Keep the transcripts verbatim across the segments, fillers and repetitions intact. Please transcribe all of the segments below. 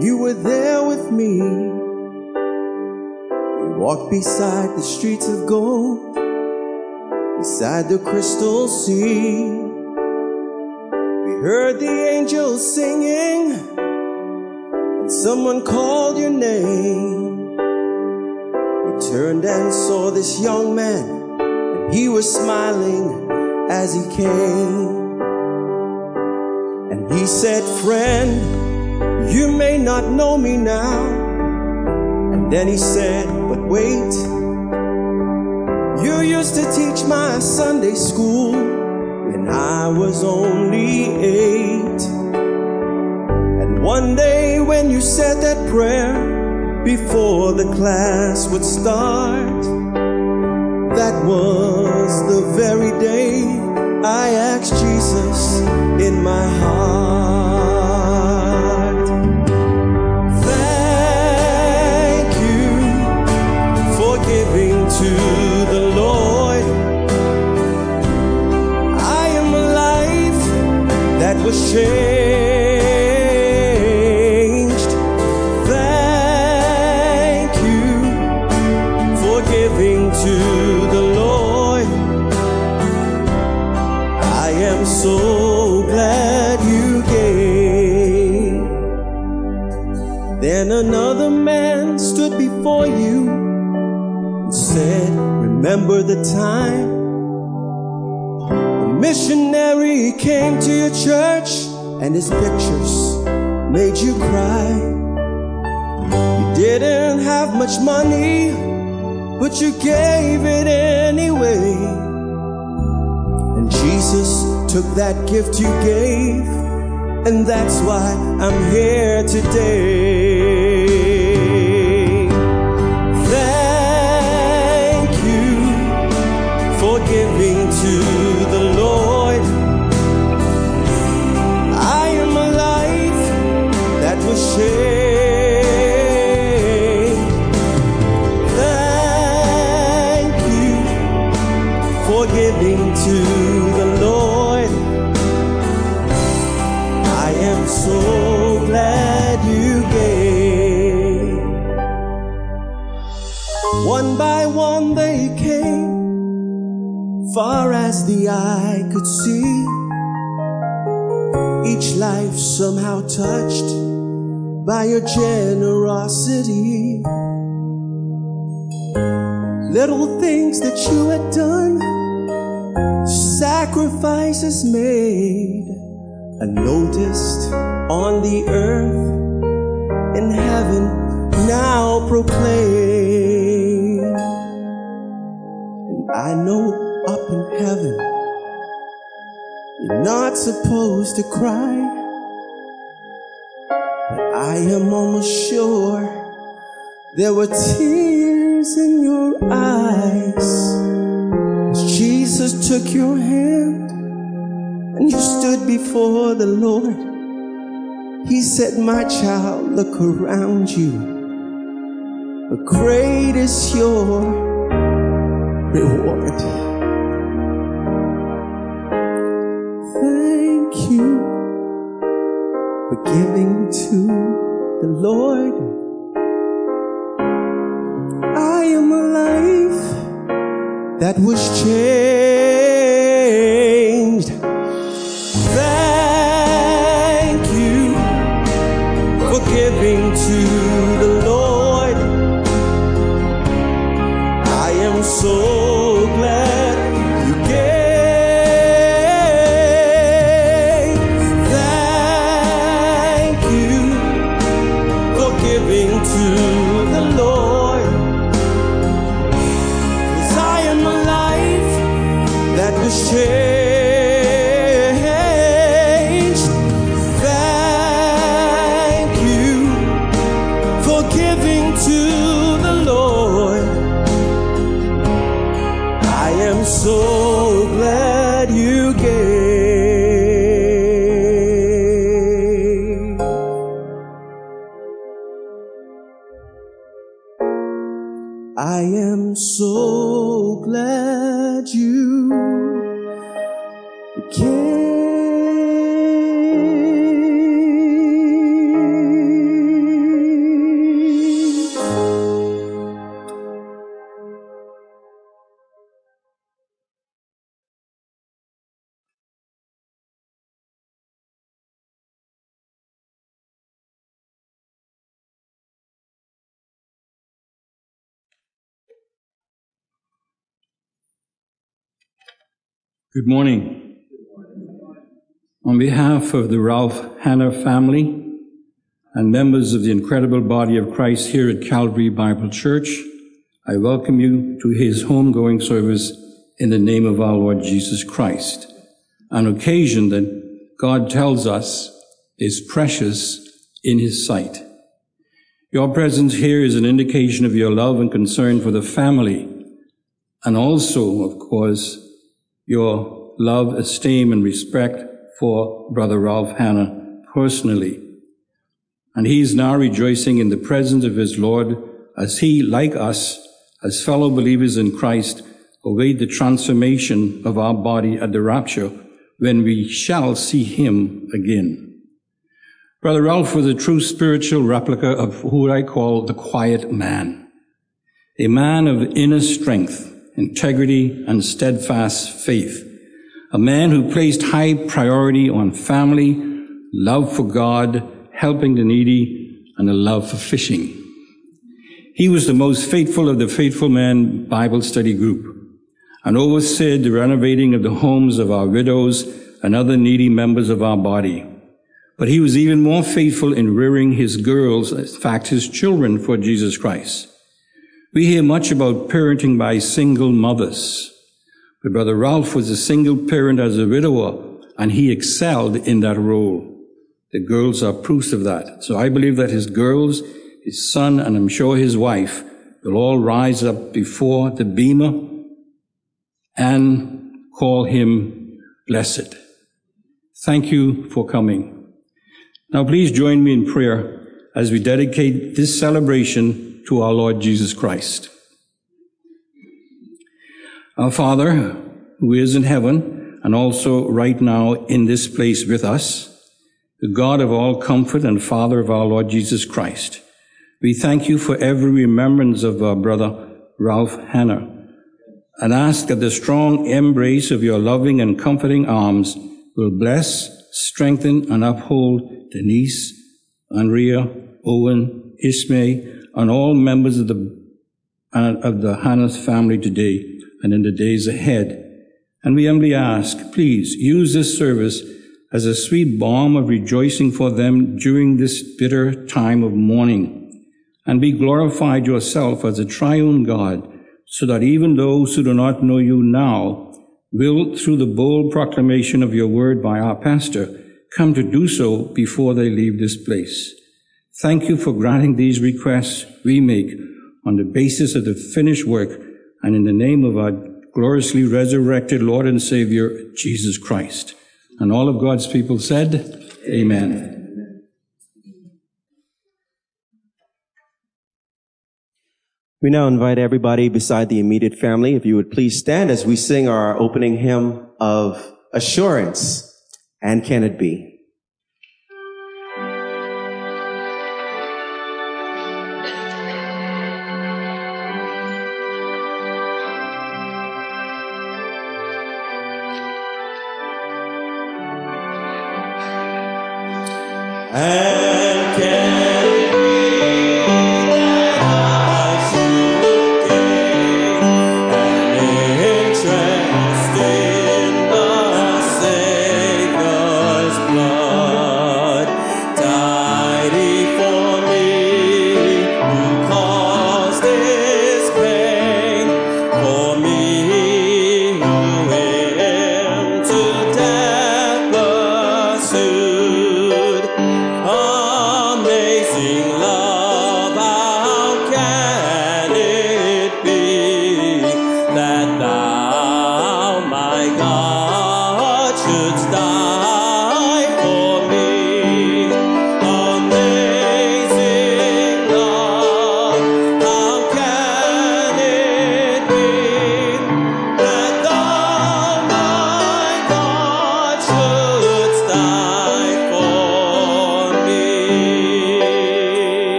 You were there with me. You walked beside the streets of gold, beside the crystal sea. We heard the angels singing, and someone called your name. We turned and saw this young man, and he was smiling as he came. And he said, "Friend, you may not know me now." And then he said, "But wait, you used to teach my Sunday school when I was only eight. And one day when you said that prayer before the class would start, that was the very day I asked Jesus in my heart. Thank you for giving to the Lord. I am a life that was changed. Thank you for giving to the Lord. I'm so glad you gave." Then another man stood before you and said, "Remember the time a missionary came to your church and his pictures made you cry? You didn't have much money, but you gave it anyway. And Jesus took that gift you gave, and that's why I'm here today. Thank you for giving to the Lord. I am a life that was shared. To the Lord, I am so glad you gave." One by one they came, far as the eye could see. Each life somehow touched by your generosity. Little things that you had done, sacrifices made, and noticed on the earth, in heaven now proclaimed. And I know up in heaven you're not supposed to cry, but I am almost sure there were tears in your eyes. Jesus took your hand and you stood before the Lord. He said, "My child, look around you. But great is your reward." Thank you for giving to the Lord. I am alive that was changed. Thank you for giving to the Lord. I am so glad you gave. Thank you for giving to the Lord. Changed. Thank you for giving to the Lord. I am so glad you gave. I am so glad you King. Good morning. On behalf of the Ralph Hanna family and members of the incredible body of Christ here at Calvary Bible Church, I welcome you to his homegoing service in the name of our Lord Jesus Christ, an occasion that God tells us is precious in his sight. Your presence here is an indication of your love and concern for the family, and also, of course, your love, esteem, and respect for Brother Ralph Hanna personally. And he is now rejoicing in the presence of his Lord as he, like us, as fellow believers in Christ, await the transformation of our body at the rapture when we shall see him again. Brother Ralph was a true spiritual replica of who I call the quiet man, a man of inner strength, integrity, and steadfast faith, a man who placed high priority on family, love for God, helping the needy, and a love for fishing. He was the most faithful of the Faithful Men Bible Study Group and oversaw the renovating of the homes of our widows and other needy members of our body. But he was even more faithful in rearing his girls, in fact, his children, for Jesus Christ. We hear much about parenting by single mothers, but Brother Ralph was a single parent as a widower, and he excelled in that role. The girls are proofs of that. So I believe that his girls, his son, and I'm sure his wife will all rise up before the Beamer and call him blessed. Thank you for coming. Now please join me in prayer as we dedicate this celebration to our Lord Jesus Christ. Our Father, who is in heaven, and also right now in this place with us, the God of all comfort and Father of our Lord Jesus Christ, we thank you for every remembrance of our brother Ralph Hanna, and ask that the strong embrace of your loving and comforting arms will bless, strengthen, and uphold Denise, Andrea, Owen, Ismay, and all members of the uh, of the Hanna's family today and in the days ahead. And we humbly ask, please use this service as a sweet balm of rejoicing for them during this bitter time of mourning, and be glorified yourself as a triune God, so that even those who do not know you now will, through the bold proclamation of your word by our pastor, come to do so before they leave this place. Thank you for granting these requests we make on the basis of the finished work and in the name of our gloriously resurrected Lord and Savior, Jesus Christ. And all of God's people said, Amen. Amen. We now invite everybody beside the immediate family, if you would please stand as we sing our opening hymn of assurance, And Can It Be? And can it be that I should gain an interest in the Savior's blood, died he for me, who caused his pain, for me he knew him to death pursued. Oh.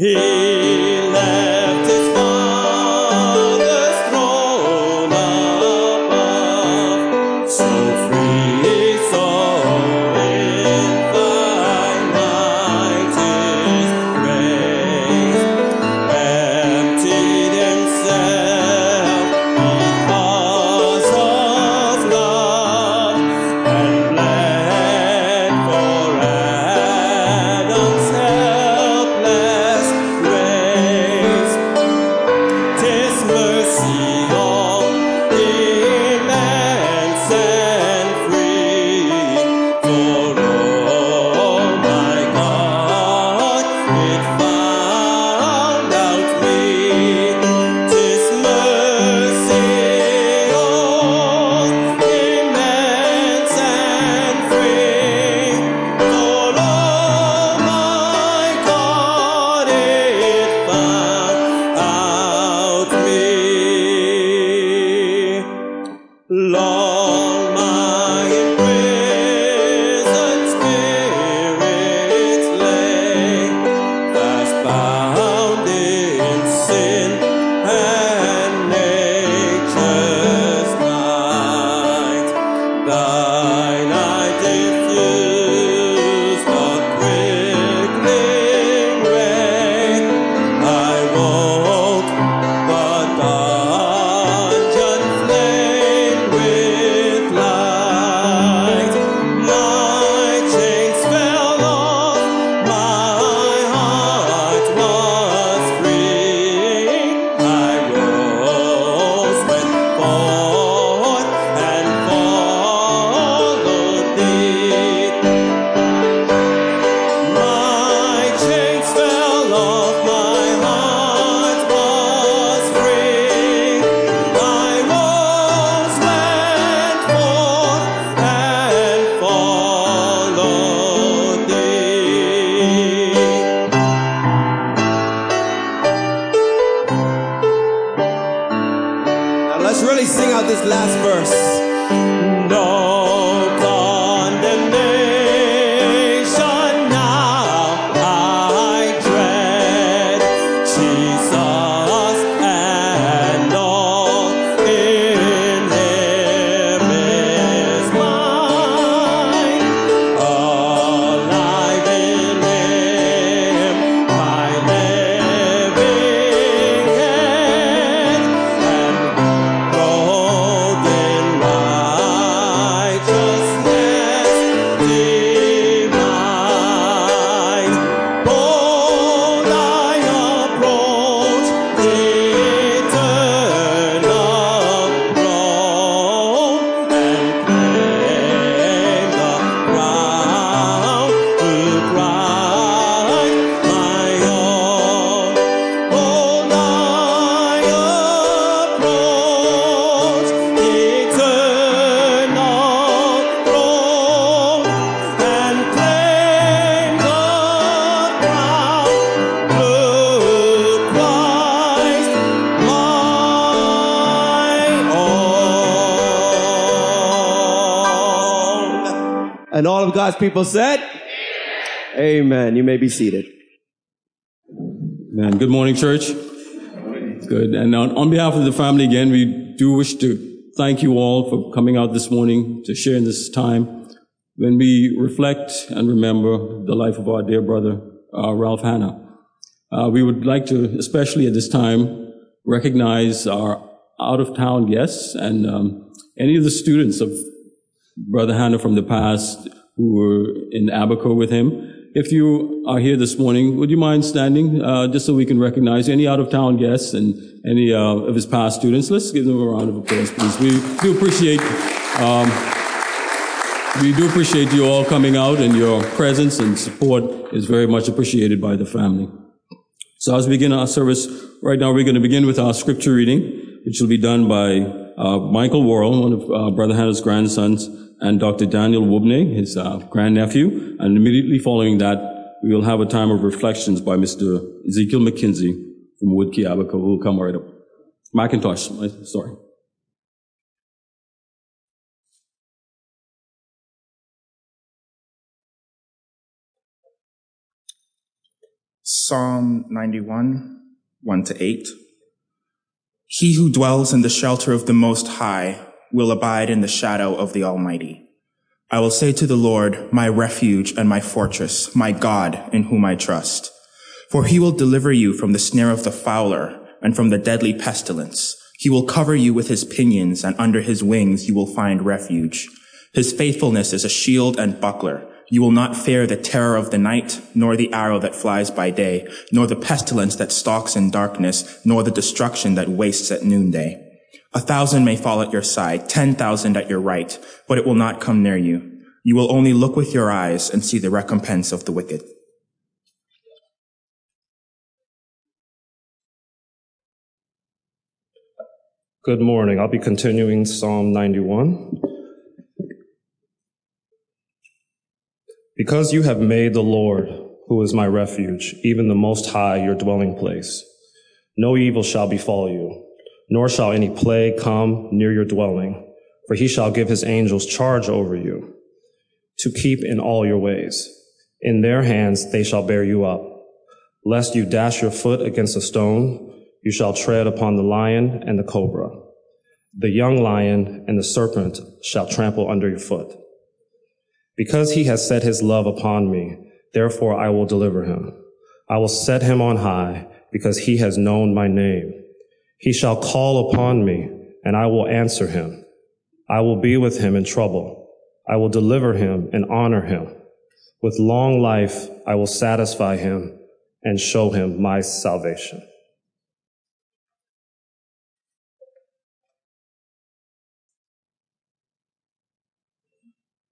He left his father's throne above, so free, so in thy might is praise, emptied himself because of love, and bled for Adam's helpless. And all of God's people said, amen. Amen. You may be seated. Man, good morning, church. Good. And on behalf of the family, again, we do wish to thank you all for coming out this morning to share in this time when we reflect and remember the life of our dear brother, uh, Ralph Hanna. Uh, we would like to, especially at this time, recognize our out-of-town guests and um, any of the students of Brother Hanna from the past who were in Abaco with him. If you are here this morning, would you mind standing uh, just so we can recognize any out-of-town guests and any uh, of his past students? Let's give them a round of applause, please. We do appreciate um, we do appreciate you all coming out, and your presence and support is very much appreciated by the family. So as we begin our service right now, we're going to begin with our scripture reading, which will be done by uh, Michael Worrell, one of uh, Brother Hanna's grandsons, and Doctor Daniel Wobneh, his uh, grandnephew. And immediately following that, we will have a time of reflections by Mister Ezekiel McKenzie from Wood Cay, Abaco, who will come right up. McIntosh, sorry. Psalm ninety-one, one to eight. He who dwells in the shelter of the Most High will abide in the shadow of the Almighty. I will say to the Lord, my refuge and my fortress, my God in whom I trust. For he will deliver you from the snare of the fowler and from the deadly pestilence. He will cover you with his pinions, and under his wings you will find refuge. His faithfulness is a shield and buckler. You will not fear the terror of the night, nor the arrow that flies by day, nor the pestilence that stalks in darkness, nor the destruction that wastes at noonday. A thousand may fall at your side, ten thousand at your right, but it will not come near you. You will only look with your eyes and see the recompense of the wicked. Good morning. I'll be continuing Psalm ninety-one. Because you have made the Lord, who is my refuge, even the Most High, your dwelling place, no evil shall befall you, nor shall any plague come near your dwelling, for he shall give his angels charge over you, to keep in all your ways. In their hands they shall bear you up, lest you dash your foot against a stone. You shall tread upon the lion and the cobra. The young lion and the serpent shall trample under your foot. Because he has set his love upon me, therefore I will deliver him. I will set him on high, because he has known my name. He shall call upon me, and I will answer him. I will be with him in trouble. I will deliver him and honor him. With long life I will satisfy him and show him my salvation.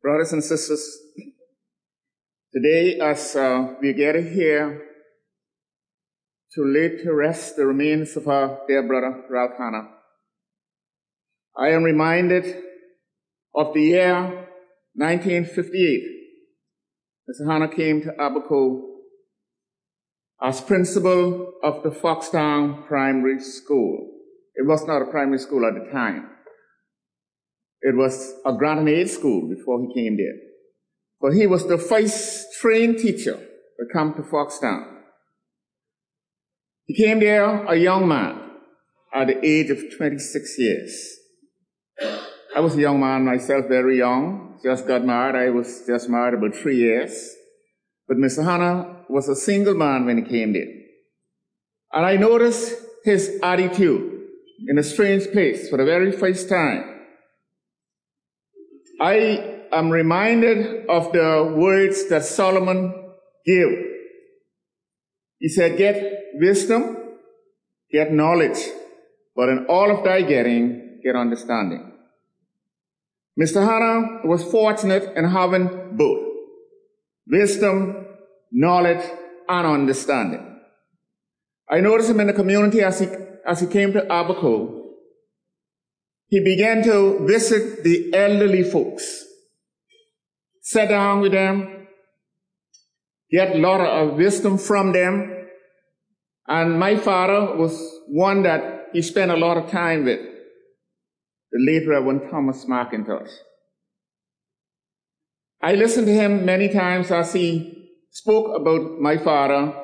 Brothers and sisters, today as uh, we gather here to lay to rest the remains of our dear brother, Ralph Hanna, I am reminded of the year nineteen fifty-eight. Mister Hanna came to Abaco as principal of the Foxtown Primary School. It was not a primary school at the time. It was a grant and aid school before he came there. But he was the first trained teacher to come to Foxtown. He came there a young man at the age of twenty-six years. I was a young man myself, very young, just got married. I was just married about three years. But Mister Hanna was a single man when he came there. And I noticed his attitude in a strange place for the very first time. I am reminded of the words that Solomon gave. He said, get wisdom, get knowledge, but in all of thy getting, get understanding. Mister Hanna was fortunate in having both wisdom, knowledge, and understanding. I noticed him in the community as he, as he came to Abaco. He began to visit the elderly folks, sat down with them, get a lot of wisdom from them. And my father was one that he spent a lot of time with, the late Reverend Thomas McIntosh. I listened to him many times as he spoke about my father,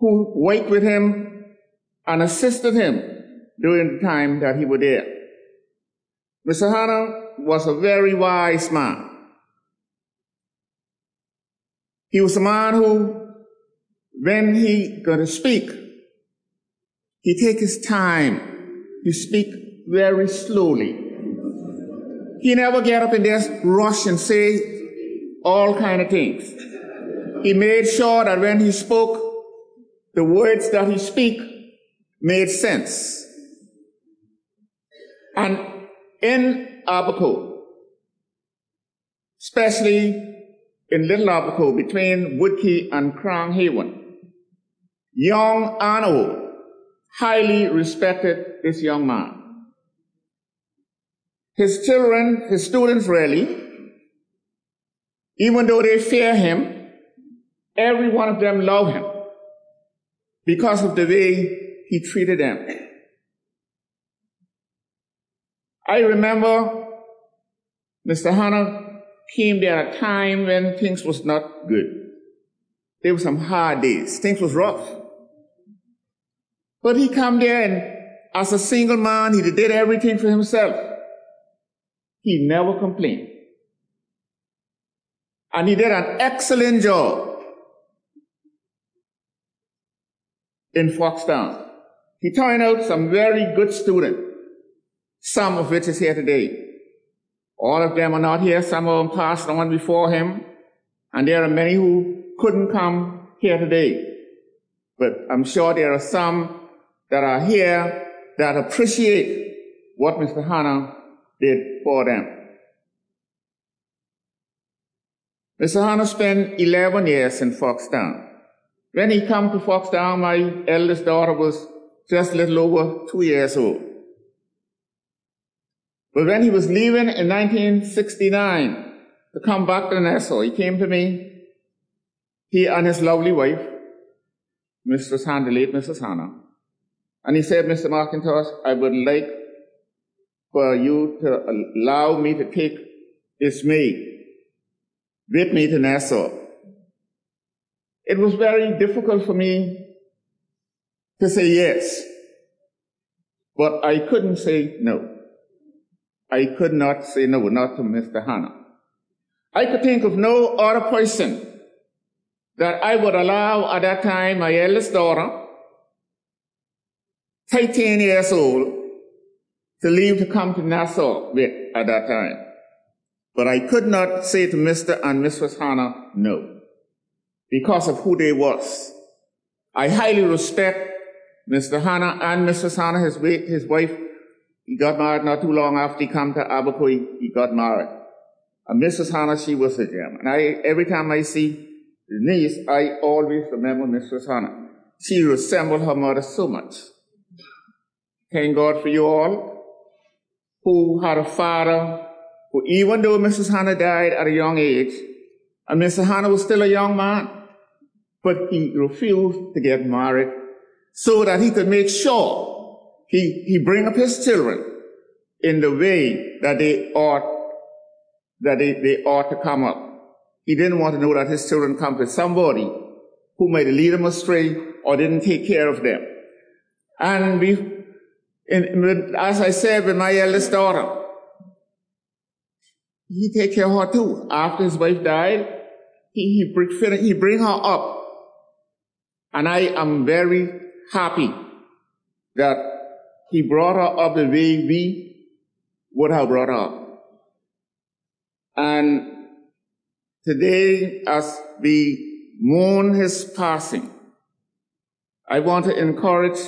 who worked with him and assisted him during the time that he was there. Mister Hanna was a very wise man. He was a man who, when he got to speak, he take his time. He speak very slowly. He never get up and just rush and say all kind of things. He made sure that when he spoke, the words that he speak made sense. And in Abaco, especially in Little Abaco, between Wood Cay and Crown Haven, young and old highly respected this young man. His children, his students really, even though they fear him, every one of them loved him because of the way he treated them. I remember Mister Hanna came there at a time when things was not good. There were some hard days. Things was rough. But he come there, and as a single man, he did everything for himself. He never complained. And he did an excellent job in Foxtown. He turned out some very good students, some of which is here today. All of them are not here. Some of them passed on before him. And there are many who couldn't come here today. But I'm sure there are some that are here that appreciate what Mister Hanna did for them. Mister Hanna spent eleven years in Foxtown. When he came to Foxtown, my eldest daughter was just a little over two years old. But when he was leaving in nineteen sixty-nine to come back to Nassau, he came to me, he and his lovely wife, Missus Sandilate, Missus Hanna, and he said, Mister McIntosh, I would like for you to allow me to take Ismay with me to Nassau. It was very difficult for me to say yes, but I couldn't say no. I could not say no, not to Mister Hanna. I could think of no other person that I would allow at that time my eldest daughter, thirteen years old, to leave to come to Nassau with at that time. But I could not say to Mister and Missus Hanna no, because of who they was. I highly respect Mister Hanna and Missus Hanna, his, his wife. He got married not too long after he came to Abaco, he, he got married. And Missus Hanna, she was a gem. And I, every time I see his niece, I always remember Missus Hanna. She resembled her mother so much. Thank God for you all who had a father who, even though Missus Hanna died at a young age, and Mister Hanna was still a young man, but he refused to get married so that he could make sure He, he bring up his children in the way that they ought, that they, they ought to come up. He didn't want to know that his children come to somebody who might lead them astray or didn't take care of them. And we, in, as I said with my eldest daughter, he take care of her too. After his wife died, he, he, he bring her up. And I am very happy that he brought her up the way we would have brought her up. And today, as we mourn his passing, I want to encourage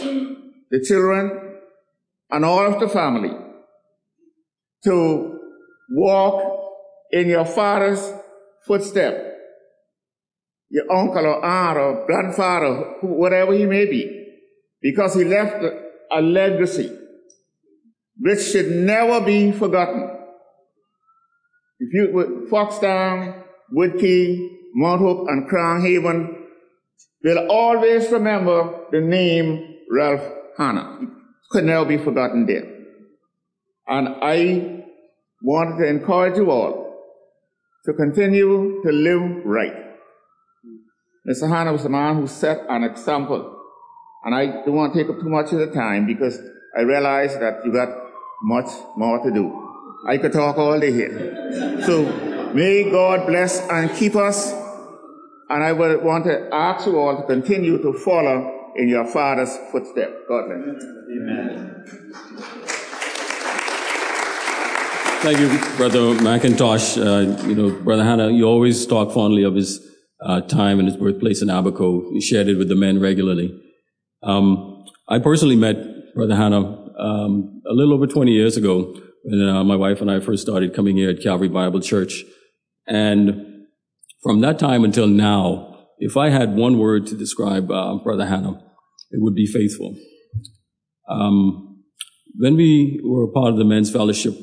the children and all of the family to walk in your father's footsteps, your uncle or aunt or grandfather, whatever he may be, because he left the a legacy which should never be forgotten. If you, Foxtown, Wood Cay, Mount Hope, and Crown Haven will always remember the name Ralph Hanna. It could never be forgotten there. And I want to encourage you all to continue to live right. Mister Hanna was a man who set an example. And I don't want to take up too much of the time because I realize that you got much more to do. I could talk all day here. So may God bless and keep us. And I would want to ask you all to continue to follow in your father's footsteps. God bless you. Amen. Thank you, Brother McIntosh. Uh, you know, Brother Hanna, you always talk fondly of his uh, time and his birthplace in Abaco. He shared it with the men regularly. Um, I personally met Brother Hanna um, a little over twenty years ago when uh, my wife and I first started coming here at Calvary Bible Church. And from that time until now, if I had one word to describe uh, Brother Hanna, it would be faithful. Um, when we were a part of the men's fellowship,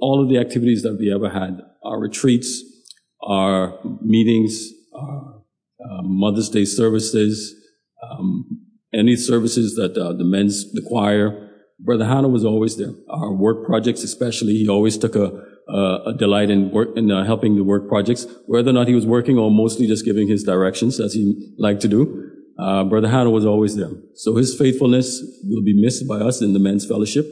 all of the activities that we ever had, our retreats, our meetings, our uh, Mother's Day services, um, any services that uh, the men's, the choir, Brother Hanna was always there. Our work projects especially, he always took a, uh, a delight in work in uh, helping the work projects, whether or not he was working or mostly just giving his directions as he liked to do. Uh, Brother Hanna was always there. So his faithfulness will be missed by us in the men's fellowship,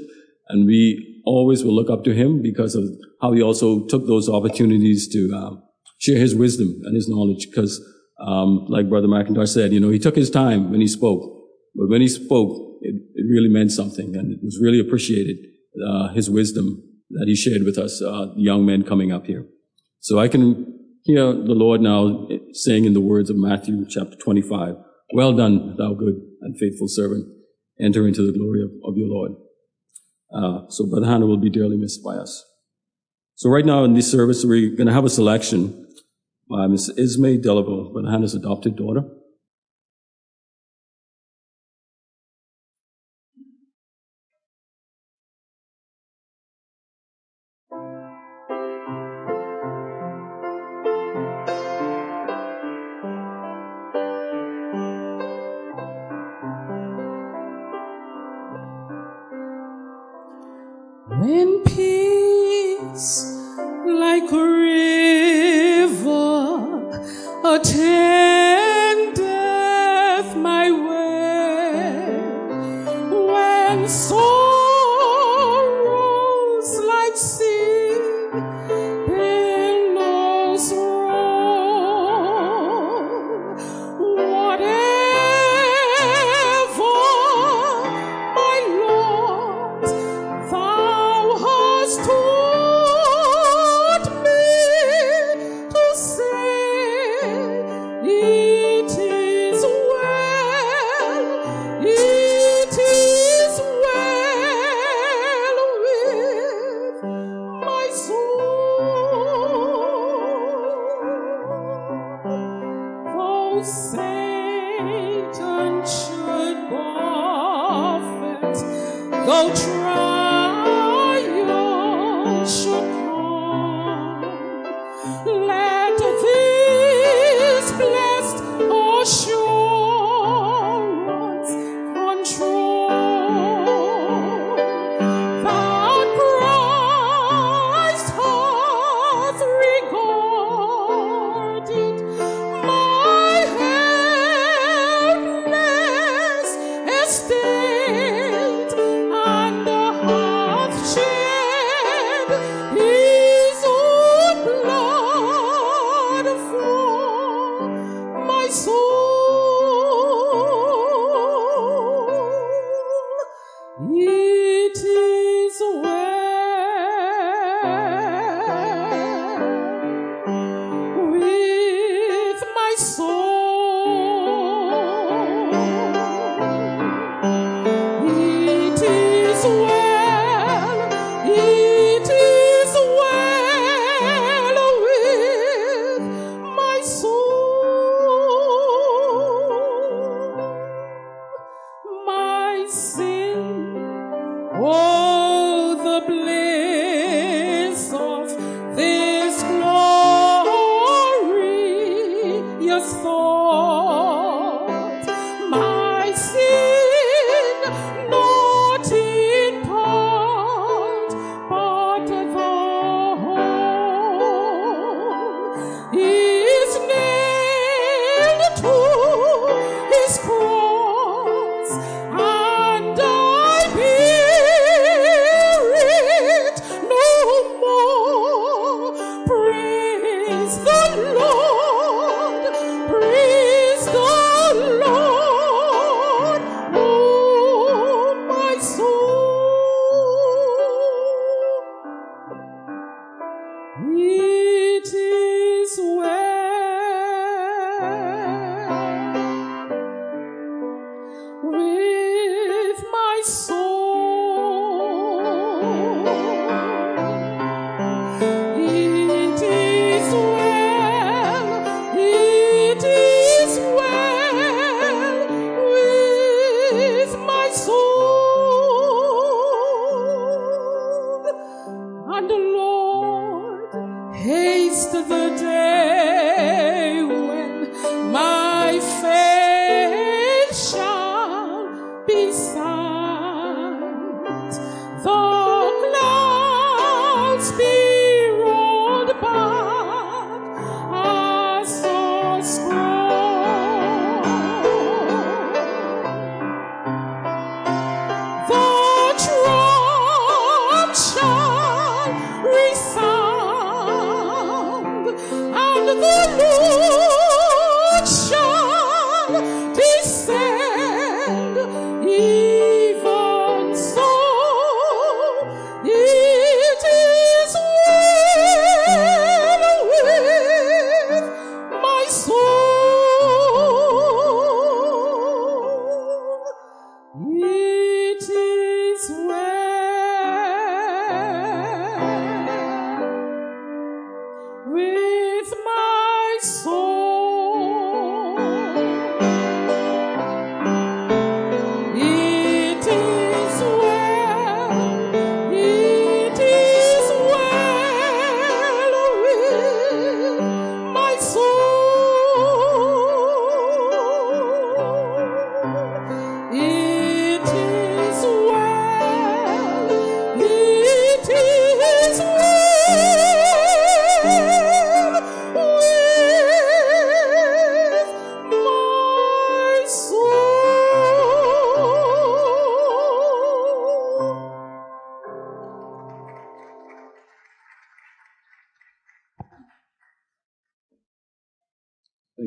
and we always will look up to him because of how he also took those opportunities to uh, share his wisdom and his knowledge, because um, like Brother McIntosh said, you know, he took his time when he spoke, but when he spoke, it, it really meant something, and it was really appreciated, uh, his wisdom that he shared with us, uh, young men coming up here. So I can hear the Lord now saying in the words of Matthew chapter twenty-five, "Well done, thou good and faithful servant. Enter into the glory of, of your Lord." Uh, so Brother Hanna will be dearly missed by us. So right now in this service, we're going to have a selection by Miss Ismay Delabo, Brother Hanna's adopted daughter. When peace like a river attendeth my way, when sorrows like sea billows roll, whatever, my Lord, thou taught me to say, "It is well, it is well with my soul." Though Satan should buffet, though try should come, let this blessed assurance control, that Christ hath regarded my helpless estate, and hath shed His own blood for my soul. It is well with my soul. It is well. It is well with my soul. My sin, oh, the bliss of this glorious thought. My sin, not in part, but the whole, is nailed to His cross, and I bear it no more. Praise the Lord, praise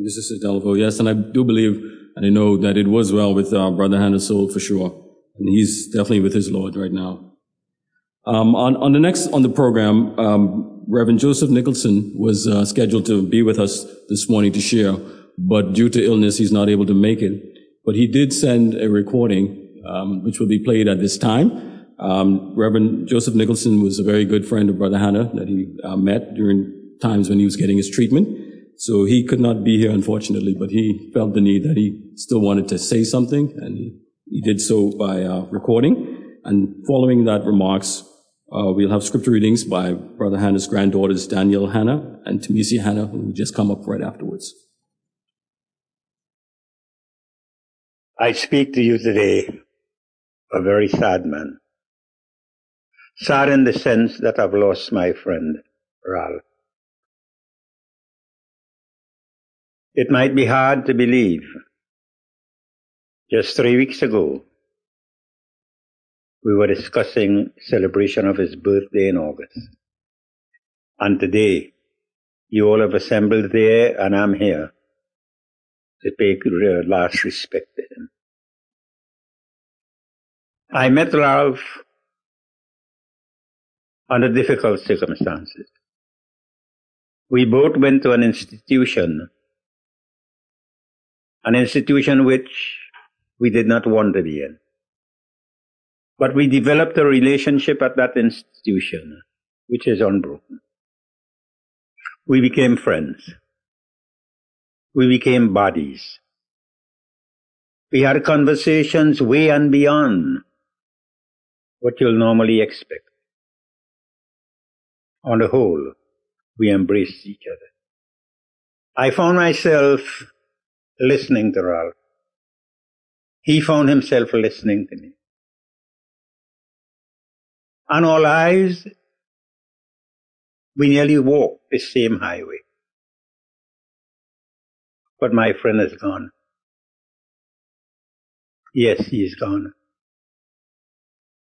Sister Delavo, yes, and I do believe, and I know that it was well with uh, Brother Hanna's soul for sure, and he's definitely with his Lord right now. Um, on, on the next on the program, um, Reverend Joseph Nicholson was uh, scheduled to be with us this morning to share, but due to illness, he's not able to make it. But he did send a recording, um, which will be played at this time. Um, Reverend Joseph Nicholson was a very good friend of Brother Hanna that he uh, met during times when he was getting his treatment. So he could not be here, unfortunately, but he felt the need that he still wanted to say something, and he, he did so by uh, recording. And following that remarks, uh, we'll have scripture readings by Brother Hanna's granddaughters, Daniel Hanna and Tamisi Hanna, who will just come up right afterwards. I speak to you today, a very sad man. Sad in the sense that I've lost my friend, Ralph. It might be hard to believe. Just three weeks ago, we were discussing celebration of his birthday in August. And today, you all have assembled there, and I'm here to pay last respect to him. I met Ralph under difficult circumstances. We both went to an institution An institution which we did not want to be in. But we developed a relationship at that institution, which is unbroken. We became friends. We became buddies. We had conversations way and beyond what you'll normally expect. On the whole, we embraced each other. I found myself listening to Ralph. He found himself listening to me. And our lives, we nearly walked the same highway. But my friend is gone. Yes, he is gone.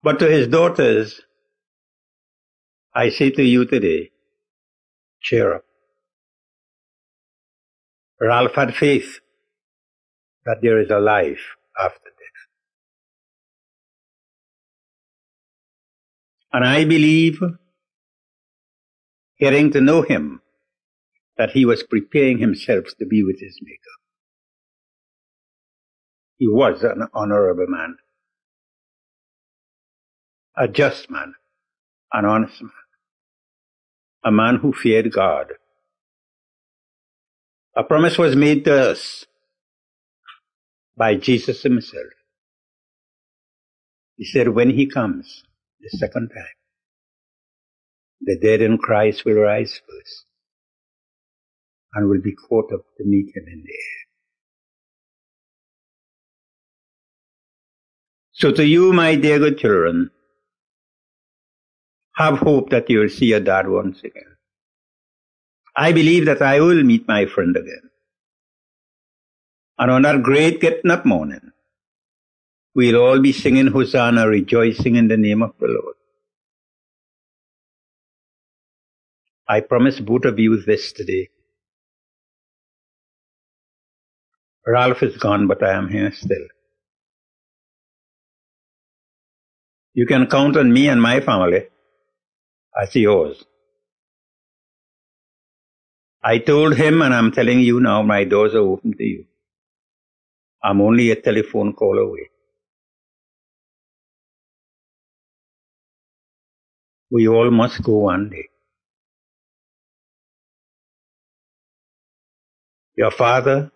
But to his daughters, I say to you today, cheer up. Ralph had faith that there is a life after death. And I believe, getting to know him, that he was preparing himself to be with his Maker. He was an honorable man, a just man, an honest man, a man who feared God. A promise was made to us by Jesus himself. He said, when he comes the second time, the dead in Christ will rise first and will be caught up to meet him in the air. So to you, my dear good children, have hope that you will see your dad once again. I believe that I will meet my friend again. And on that great getting up morning, we'll all be singing Hosanna, rejoicing in the name of the Lord. I promise both of you this today. Ralph is gone, but I am here still. You can count on me and my family as yours. I told him, and I'm telling you now, my doors are open to you. I'm only a telephone call away. We all must go one day. Your father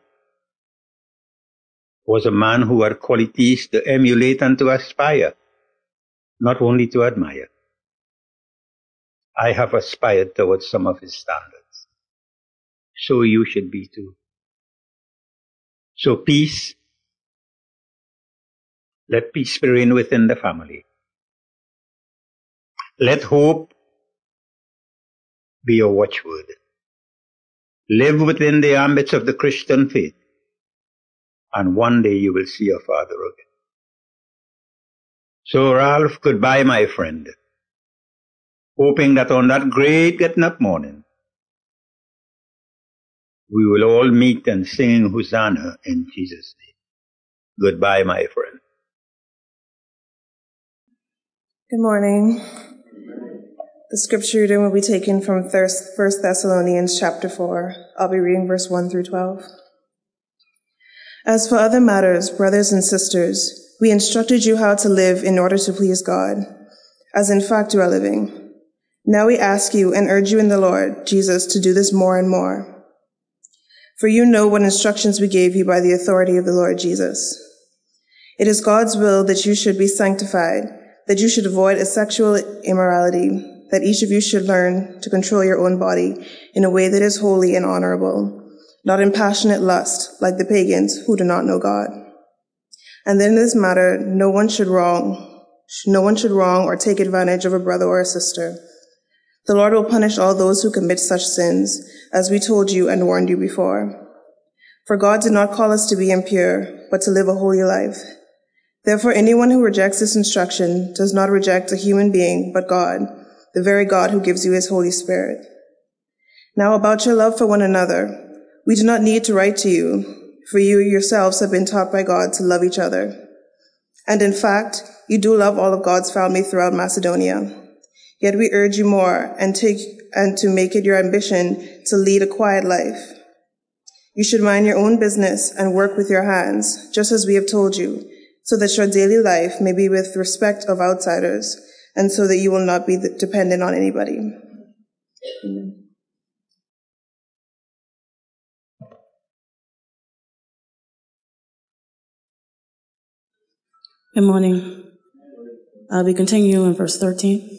was a man who had qualities to emulate and to aspire, not only to admire. I have aspired towards some of his standards. So you should be too. So peace, let peace reign within the family. Let hope be your watchword. Live within the ambits of the Christian faith, and one day you will see your father again. So, Ralph, goodbye, my friend, hoping that on that great getting up morning, we will all meet and sing Hosanna in Jesus' name. Goodbye, my friend. Good morning. The scripture reading will be taken from First Thessalonians chapter four. I'll be reading verse one through twelve. As for other matters, brothers and sisters, we instructed you how to live in order to please God, as in fact you are living. Now we ask you and urge you in the Lord Jesus to do this more and more. For you know what instructions we gave you by the authority of the Lord Jesus. It is God's will that you should be sanctified, that you should avoid a sexual immorality, that each of you should learn to control your own body in a way that is holy and honorable, not in passionate lust like the pagans who do not know God. And then in this matter, no one should wrong, no one should wrong or take advantage of a brother or a sister. The Lord will punish all those who commit such sins, as we told you and warned you before. For God did not call us to be impure, but to live a holy life. Therefore, anyone who rejects this instruction does not reject a human being, but God, the very God who gives you his Holy Spirit. Now about your love for one another, we do not need to write to you, for you yourselves have been taught by God to love each other. And in fact, you do love all of God's family throughout Macedonia. Yet we urge you more and take and to make it your ambition to lead a quiet life. You should mind your own business and work with your hands, just as we have told you, so that your daily life may be with respect of outsiders, and so that you will not be dependent on anybody. Amen. Good morning. I'll be continuing in verse thirteen.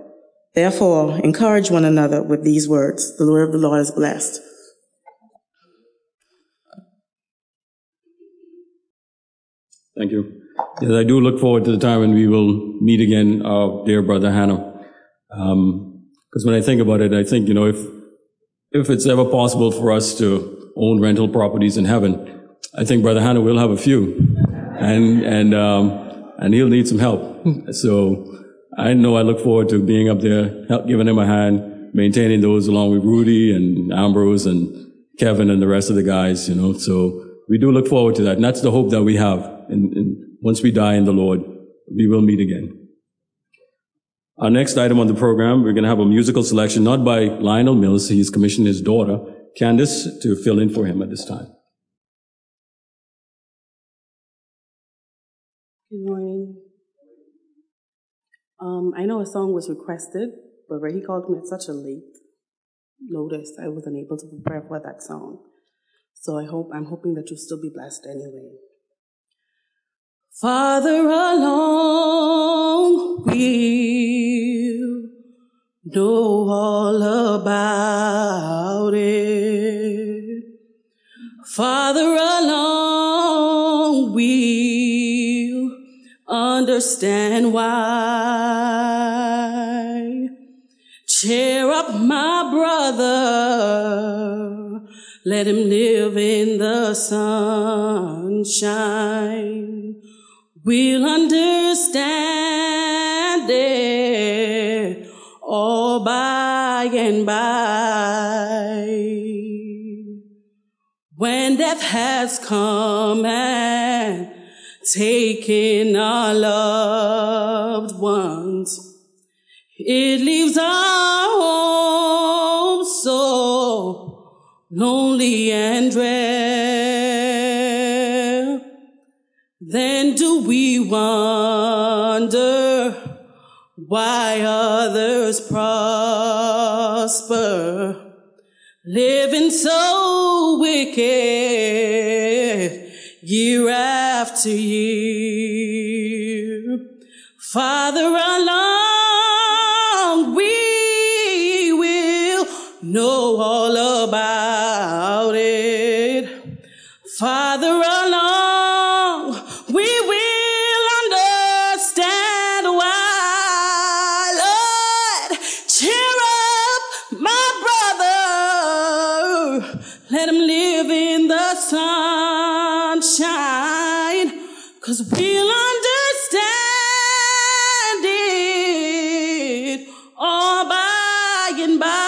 Therefore, encourage one another with these words. The word of the Lord is blessed. Thank you. Yes, I do look forward to the time when we will meet again, our dear brother Hanna. Um, because when I think about it, I think, you know, if If it's ever possible for us to own rental properties in heaven, I think Brother Hanna will have a few, and and um, and he'll need some help. So I know I look forward to being up there, help, giving him a hand, maintaining those along with Rudy and Ambrose and Kevin and the rest of the guys. You know, so we do look forward to that, and that's the hope that we have. And, and once we die in the Lord, we will meet again. Our next item on the program, we're going to have a musical selection, not by Lionel Mills. He's commissioned his daughter, Candace, to fill in for him at this time. Good morning. Um, I know a song was requested, but he called me at such a late notice, I wasn't able to prepare for that song. So I hope, I'm hoping that you'll still be blessed anyway. Farther along, we'll know all about it. Farther along, we'll understand why. Cheer up, my brother, let him live in the sunshine. We'll understand it all by and by. When death has come and taken our loved ones, it leaves our home so lonely and dread. Then do we wonder why others prosper, living so wicked year after year. Father, alone, know all about it. Farther along, we will understand why. Lord, cheer up, my brother, let him live in the sunshine, 'cause we'll understand it all by and by.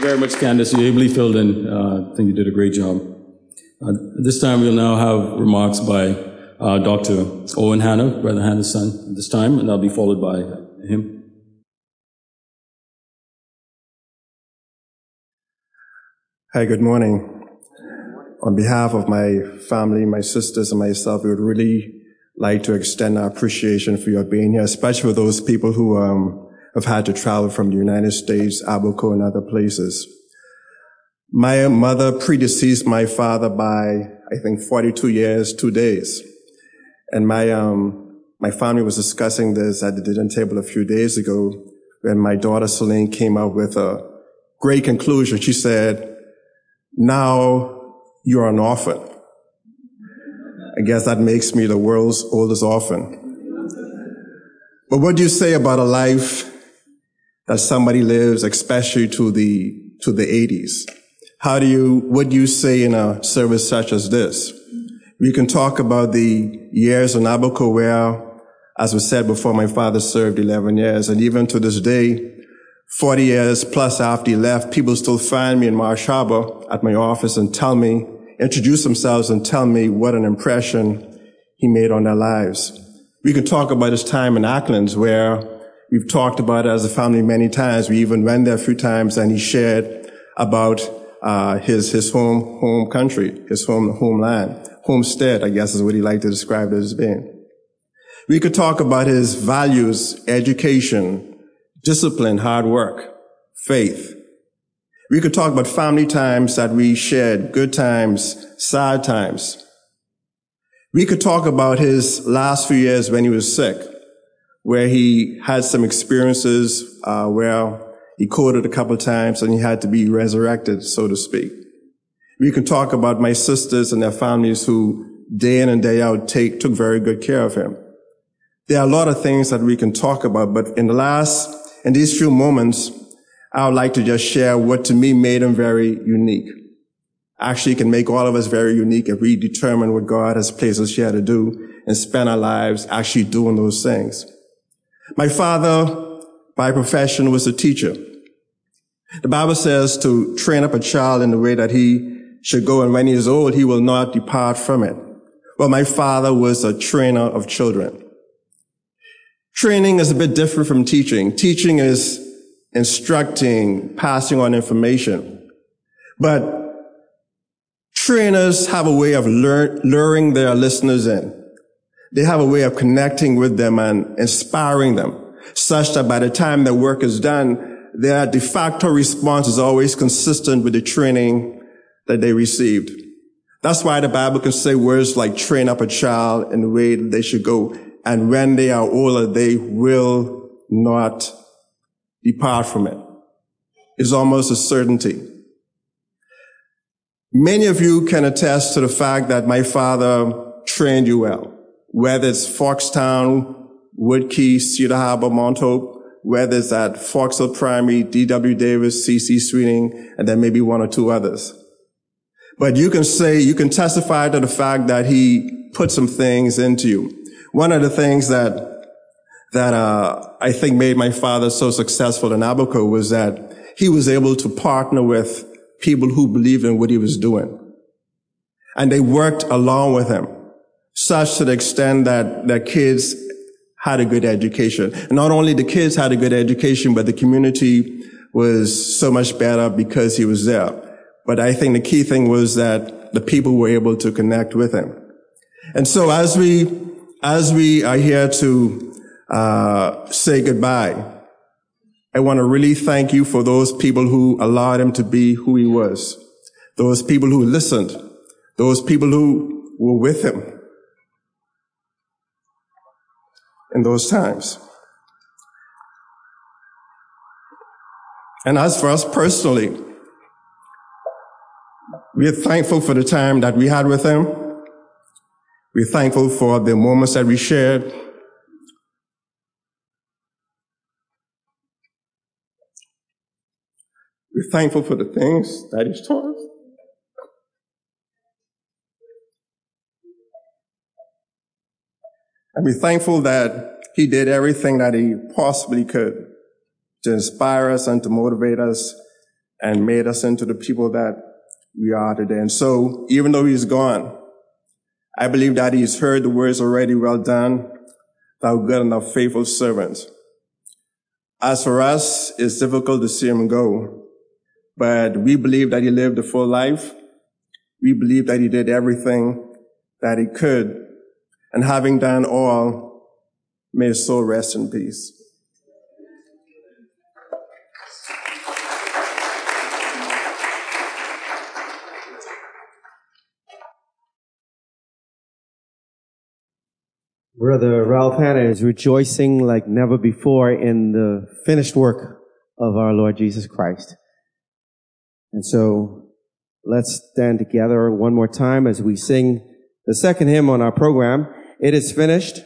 Very much, Candace. You ably filled in. Uh, I think you did a great job. Uh, this time we'll now have remarks by uh, Doctor Owen Hanna, Brother Hanna's son, at this time, and that'll be followed by him. Hi, good morning. On behalf of my family, my sisters, and myself, we would really like to extend our appreciation for your being here, especially for those people who um, have had to travel from the United States, Abaco, and other places. My mother predeceased my father by, I think, forty-two years, two days. And my um, my family was discussing this at the dinner table a few days ago when my daughter Celine came up with a great conclusion. She said, now you're an orphan. I guess that makes me the world's oldest orphan. But what do you say about a life that somebody lives, especially to the, to the eighties. How do you, what do you say in a service such as this? We can talk about the years in Abaco where, as we said before, my father served eleven years. And even to this day, forty years plus after he left, people still find me in Marsh Harbor at my office and tell me, introduce themselves and tell me what an impression he made on their lives. We can talk about his time in Acklands where we've talked about it as a family many times. We even went there a few times, and he shared about uh, his his home home country, his home homeland, homestead, I guess is what he liked to describe it as being. We could talk about his values, education, discipline, hard work, faith. We could talk about family times that we shared, good times, sad times. We could talk about his last few years when he was sick, where he had some experiences uh, where he coded a couple of times and he had to be resurrected, so to speak. We can talk about my sisters and their families who day in and day out take, took very good care of him. There are a lot of things that we can talk about, but in the last, in these few moments, I would like to just share what to me made him very unique. Actually, it can make all of us very unique if we determine what God has placed us here to do and spend our lives actually doing those things. My father, by profession, was a teacher. The Bible says to train up a child in the way that he should go, and when he is old, he will not depart from it. Well, my father was a trainer of children. Training is a bit different from teaching. Teaching is instructing, passing on information. But trainers have a way of lure, luring their listeners in. They have a way of connecting with them and inspiring them, such that by the time their work is done, their de facto response is always consistent with the training that they received. That's why the Bible can say words like train up a child in the way that they should go, and when they are older, they will not depart from it. It's almost a certainty. Many of you can attest to the fact that my father trained you well, whether it's Foxtown, Wood Cay, Cedar Harbor, Mount Hope, whether it's at Foxhill Primary, D W. Davis, C C. Sweeting, and then maybe one or two others. But you can say, you can testify to the fact that he put some things into you. One of the things that that uh I think made my father so successful in Abaco was that he was able to partner with people who believed in what he was doing. And they worked along with him, such to the extent that their kids had a good education. And not only the kids had a good education, but the community was so much better because he was there. But I think the key thing was that the people were able to connect with him. And so as we, as we are here to uh say goodbye, I want to really thank you for those people who allowed him to be who he was, those people who listened, those people who were with him in those times. And as for us personally, we are thankful for the time that we had with him. We're thankful for the moments that we shared. We're thankful for the things that he's taught us. And we're thankful that he did everything that he possibly could to inspire us and to motivate us and made us into the people that we are today. And so, even though he's gone, I believe that he's heard the words already, well done, thou good and thou faithful servant. As for us, it's difficult to see him go. But we believe that he lived a full life. We believe that he did everything that he could. And having done all, may his soul rest in peace. Brother Ralph Hanna is rejoicing like never before in the finished work of our Lord Jesus Christ. And so let's stand together one more time as we sing the second hymn on our program, It Is Finished.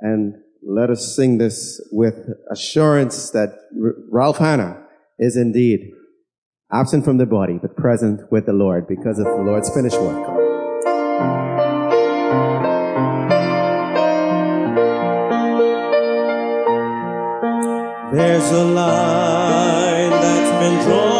And let us sing this with assurance that R- Ralph Hanna is indeed absent from the body, but present with the Lord because of the Lord's finished work. There's a line that's been drawn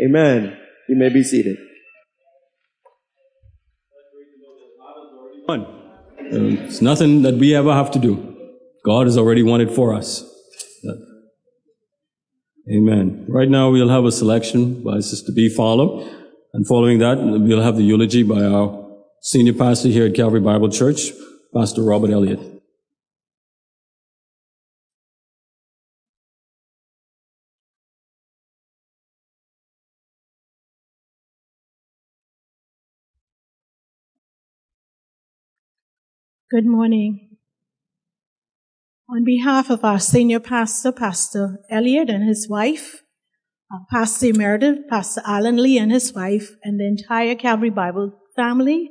Amen. You may be seated. It's nothing that we ever have to do. God has already won it for us. Amen. Right now we'll have a selection by Sister B. Follow. And following that, we'll have the eulogy by our senior pastor here at Calvary Bible Church, Pastor Robert Elliott. Good morning. On behalf of our senior pastor, Pastor Elliott and his wife, our Pastor Meredith, Pastor Allen Lee and his wife, and the entire Calvary Bible family,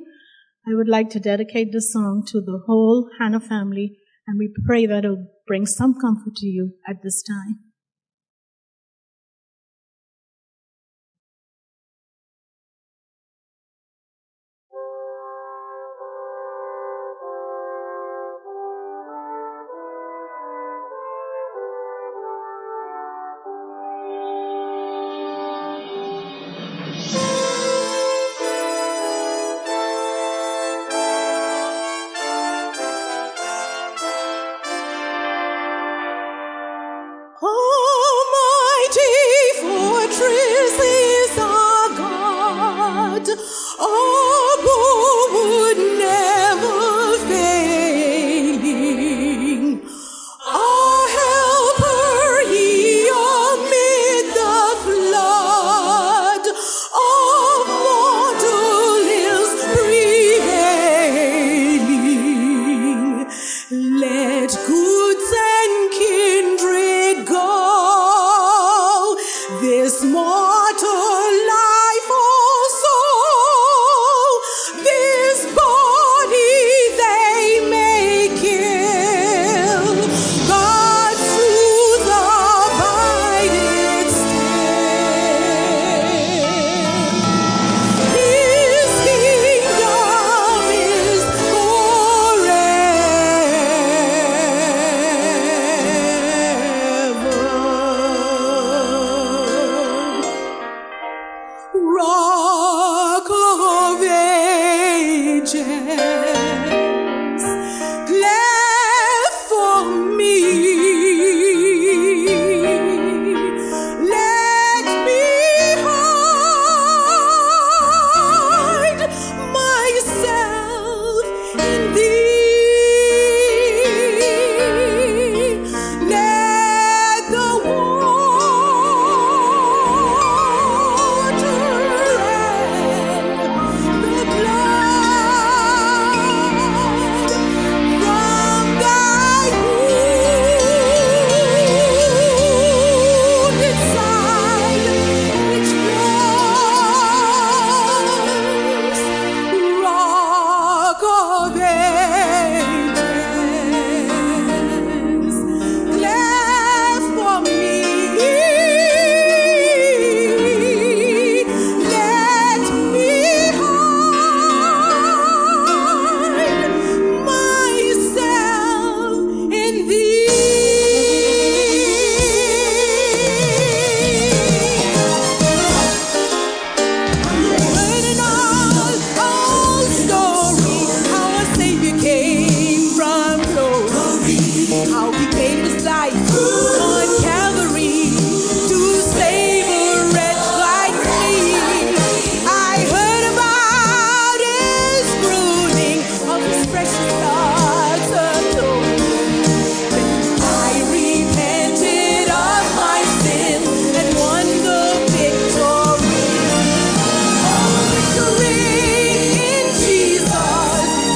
I would like to dedicate this song to the whole Hanna family, and we pray that it will bring some comfort to you at this time. Oh! Davis life on Calvary to save a wretch like me. I heard about his brooding of his precious thoughts alone. I repented of my sin and won the victory. All victory in Jesus,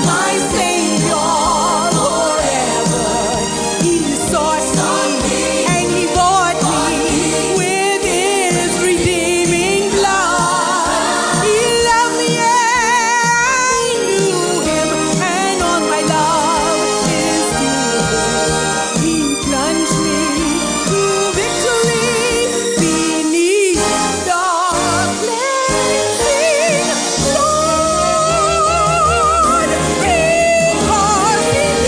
my Savior forever. He sought on me and he bought me with his redeeming blood. He loved me and I knew him, and on my love is due. He plunged me to victory beneath the blessing. Lord, record me. I can face tomorrow because he lives. All fear is gone because I know, I know he holds the future, and life is worth the living just because he lives. Just because he lives. Just because he lives. Just because he lives.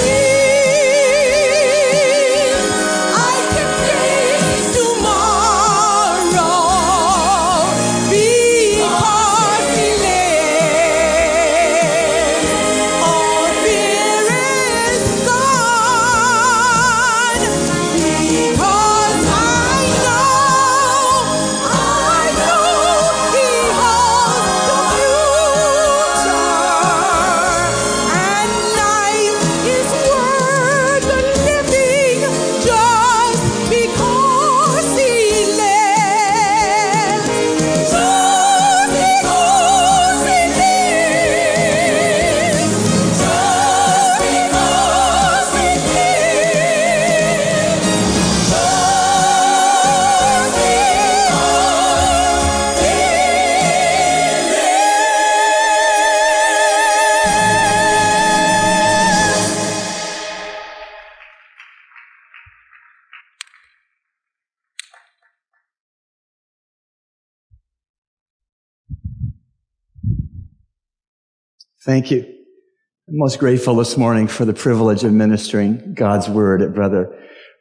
Thank you. I'm most grateful this morning for the privilege of ministering God's word at Brother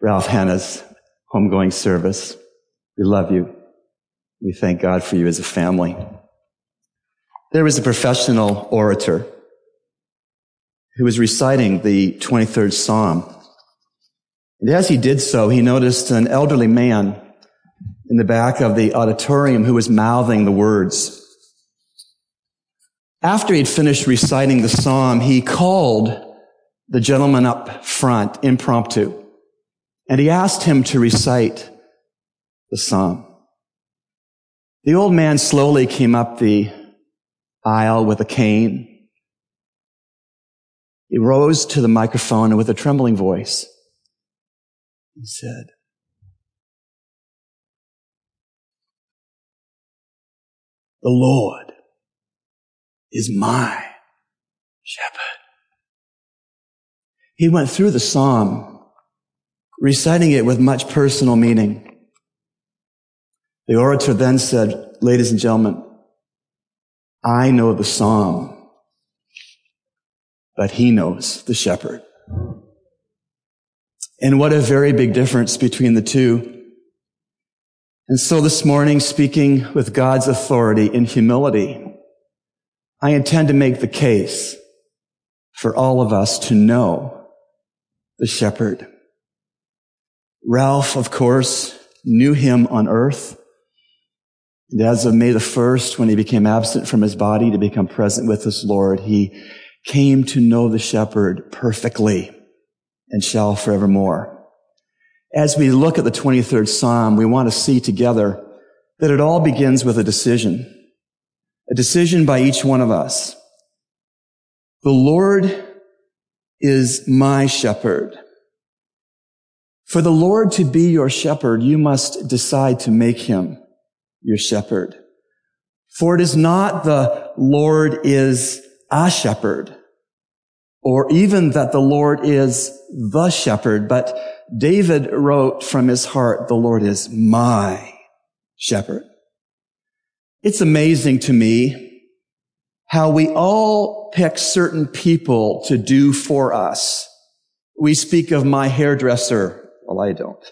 Ralph Hanna's homegoing service. We love you. We thank God for you as a family. There was a professional orator who was reciting the twenty-third Psalm. And as he did so, he noticed an elderly man in the back of the auditorium who was mouthing the words. After he'd finished reciting the psalm, he called the gentleman up front impromptu, and he asked him to recite the psalm. The old man slowly came up the aisle with a cane. He rose to the microphone, and with a trembling voice, he said, "The Lord is my shepherd." He went through the psalm, reciting it with much personal meaning. The orator then said, "Ladies and gentlemen, I know the psalm, but he knows the shepherd." And what a very big difference between the two. And so this morning, speaking with God's authority in humility, I intend to make the case for all of us to know the shepherd. Ralph, of course, knew him on earth. And as of May the first, when he became absent from his body to become present with his Lord, he came to know the shepherd perfectly and shall forevermore. As we look at the twenty-third Psalm, we want to see together that it all begins with a decision. A decision by each one of us. The Lord is my shepherd. For the Lord to be your shepherd, you must decide to make him your shepherd. For it is not the Lord is a shepherd, or even that the Lord is the shepherd, but David wrote from his heart, "The Lord is my shepherd." It's amazing to me how we all pick certain people to do for us. We speak of my hairdresser. Well, I don't.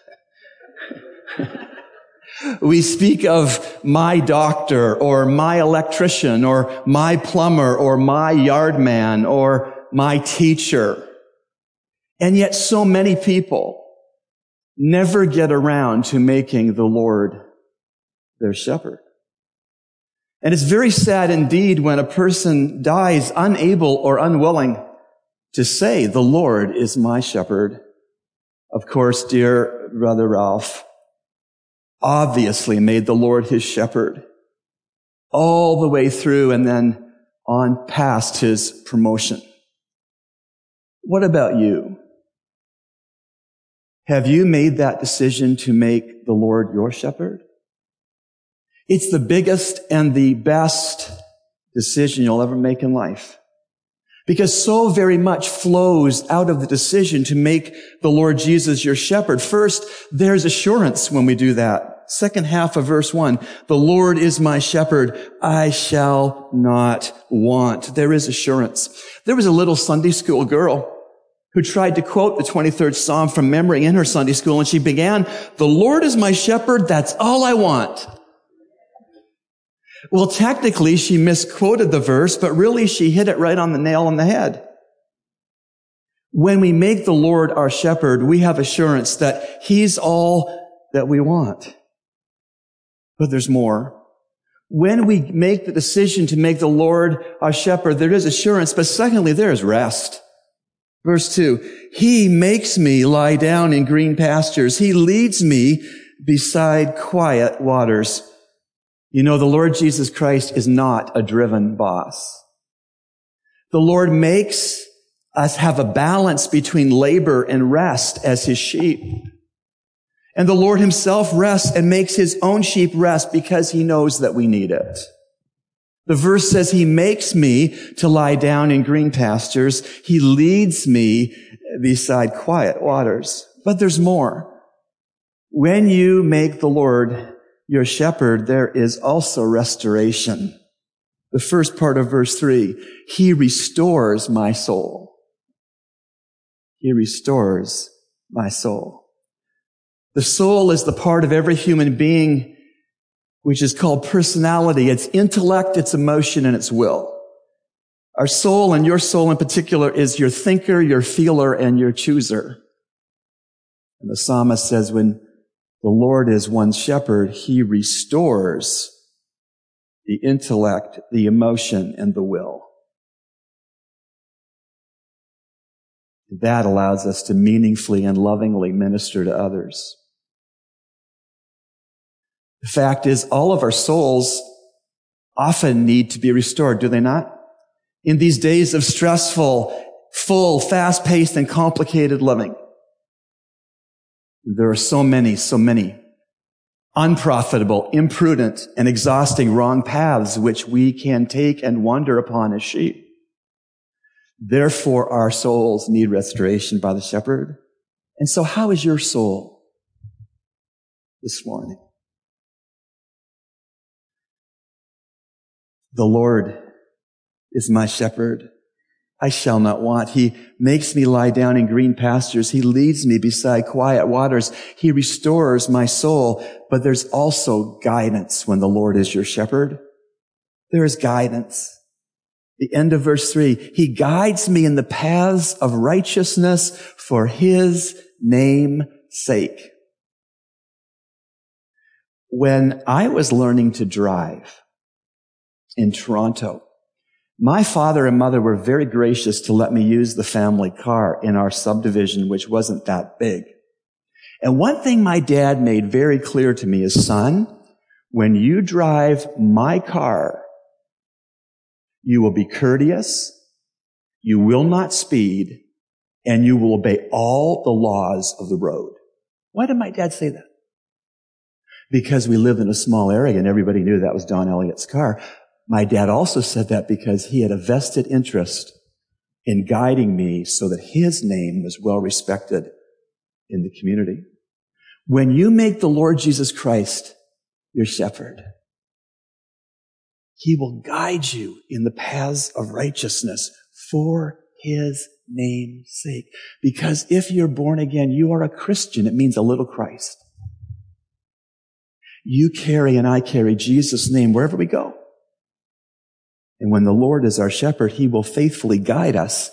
We speak of my doctor or my electrician or my plumber or my yard man or my teacher. And yet so many people never get around to making the Lord their shepherd. And it's very sad indeed when a person dies unable or unwilling to say, the Lord is my shepherd. Of course, dear Brother Ralph obviously made the Lord his shepherd all the way through and then on past his promotion. What about you? Have you made that decision to make the Lord your shepherd? It's the biggest and the best decision you'll ever make in life, because so very much flows out of the decision to make the Lord Jesus your shepherd. First, there's assurance when we do that. Second half of verse one, the Lord is my shepherd, I shall not want. There is assurance. There was a little Sunday school girl who tried to quote the twenty-third Psalm from memory in her Sunday school, and she began, the Lord is my shepherd, that's all I want. Well, technically, she misquoted the verse, but really she hit it right on the nail on the head. When we make the Lord our shepherd, we have assurance that he's all that we want. But there's more. When we make the decision to make the Lord our shepherd, there is assurance, but secondly, there is rest. Verse two, he makes me lie down in green pastures. He leads me beside quiet waters. You know, the Lord Jesus Christ is not a driven boss. The Lord makes us have a balance between labor and rest as his sheep. And the Lord himself rests and makes his own sheep rest because he knows that we need it. The verse says he makes me to lie down in green pastures. He leads me beside quiet waters. But there's more. When you make the Lord your shepherd, there is also restoration. The first part of verse three, he restores my soul. He restores my soul. The soul is the part of every human being which is called personality. It's intellect, it's emotion, and it's will. Our soul, and your soul in particular, is your thinker, your feeler, and your chooser. And the psalmist says, when the Lord is one's shepherd, he restores the intellect, the emotion, and the will. That allows us to meaningfully and lovingly minister to others. The fact is, all of our souls often need to be restored, do they not? In these days of stressful, full, fast-paced, and complicated living, there are so many, so many unprofitable, imprudent, and exhausting wrong paths which we can take and wander upon as sheep. Therefore, our souls need restoration by the shepherd. And so how is your soul this morning? The Lord is my shepherd, I shall not want. He makes me lie down in green pastures. He leads me beside quiet waters. He restores my soul. But there's also guidance when the Lord is your shepherd. There is guidance. The end of verse three, he guides me in the paths of righteousness for his name's sake. When I was learning to drive in Toronto, my father and mother were very gracious to let me use the family car in our subdivision, which wasn't that big. And one thing my dad made very clear to me is, son, when you drive my car, you will be courteous, you will not speed, and you will obey all the laws of the road. Why did my dad say that? Because we lived in a small area and everybody knew that was Don Elliott's car. My dad also said that because he had a vested interest in guiding me so that his name was well respected in the community. When you make the Lord Jesus Christ your shepherd, he will guide you in the paths of righteousness for his name's sake. Because if you're born again, you are a Christian. It means a little Christ. You carry and I carry Jesus' name wherever we go. And when the Lord is our shepherd, he will faithfully guide us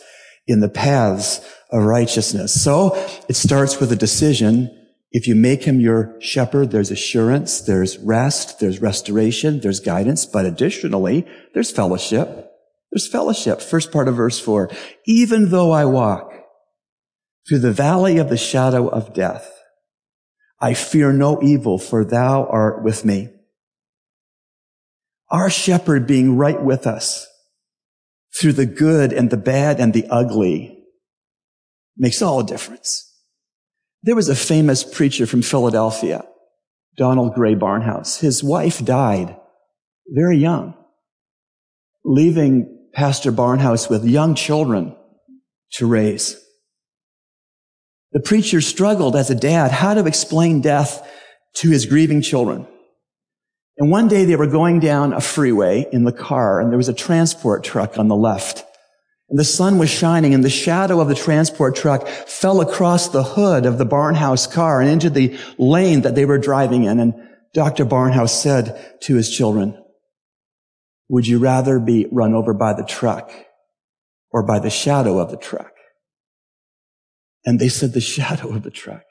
in the paths of righteousness. So it starts with a decision If you make him your shepherd, there's assurance, there's rest, there's restoration, there's guidance, but additionally, there's fellowship. There's fellowship. First part of verse four, even though I walk through the valley of the shadow of death, I fear no evil, for thou art with me. Our shepherd being right with us through the good and the bad and the ugly makes all a difference. There was a famous preacher from Philadelphia, Donald Gray Barnhouse. His wife died very young, leaving Pastor Barnhouse with young children to raise. The preacher struggled as a dad how to explain death to his grieving children. And one day they were going down a freeway in the car, and there was a transport truck on the left. And the sun was shining, and the shadow of the transport truck fell across the hood of the Barnhouse car and into the lane that they were driving in. And Doctor Barnhouse said to his children, "Would you rather be run over by the truck or by the shadow of the truck?" And they said, "The shadow of the truck."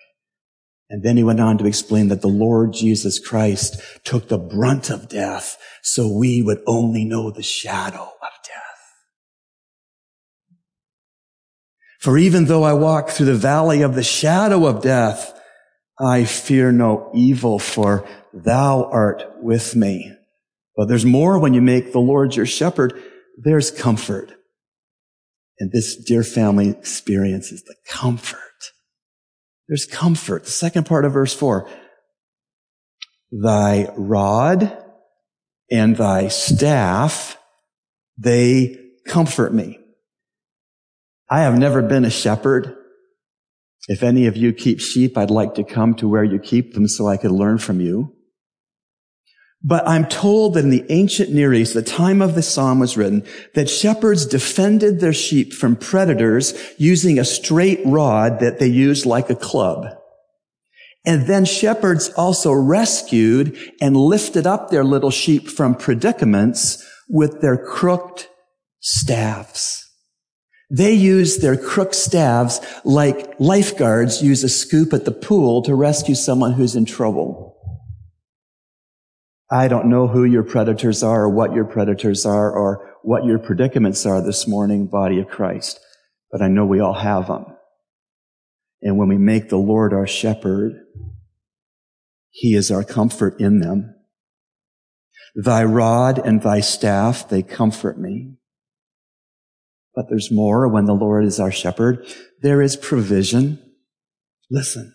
And then he went on to explain that the Lord Jesus Christ took the brunt of death so we would only know the shadow of death. For even though I walk through the valley of the shadow of death, I fear no evil, for thou art with me. But there's more when you make the Lord your shepherd. There's comfort. And this dear family experiences the comfort. There's comfort. The second part of verse four. Thy rod and thy staff, they comfort me. I have never been a shepherd. If any of you keep sheep, I'd like to come to where you keep them so I could learn from you. But I'm told that in the ancient Near East, the time of the psalm was written, that shepherds defended their sheep from predators using a straight rod that they used like a club. And then shepherds also rescued and lifted up their little sheep from predicaments with their crooked staffs. They used their crooked staffs like lifeguards use a scoop at the pool to rescue someone who's in trouble. I don't know who your predators are or what your predators are or what your predicaments are this morning, body of Christ, but I know we all have them. And when we make the Lord our shepherd, he is our comfort in them. Thy rod and thy staff, they comfort me. But there's more when the Lord is our shepherd. There is provision. Listen.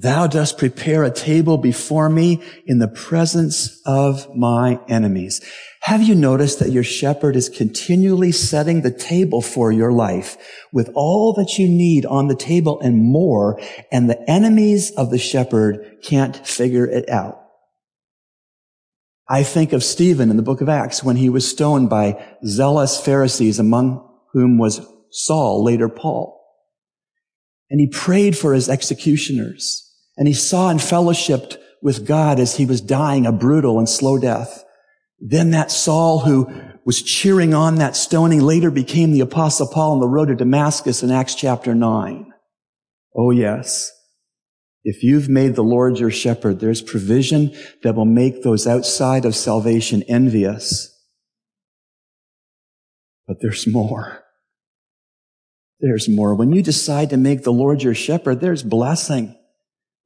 Thou dost prepare a table before me in the presence of my enemies. Have you noticed that your shepherd is continually setting the table for your life with all that you need on the table and more, and the enemies of the shepherd can't figure it out? I think of Stephen in the book of Acts when he was stoned by zealous Pharisees, among whom was Saul, later Paul. And he prayed for his executioners. And he saw and fellowshiped with God as he was dying a brutal and slow death. Then that Saul who was cheering on that stoning later became the Apostle Paul on the road to Damascus in Acts chapter nine. Oh yes, if you've made the Lord your shepherd, there's provision that will make those outside of salvation envious. But there's more. There's more. When you decide to make the Lord your shepherd, there's blessing.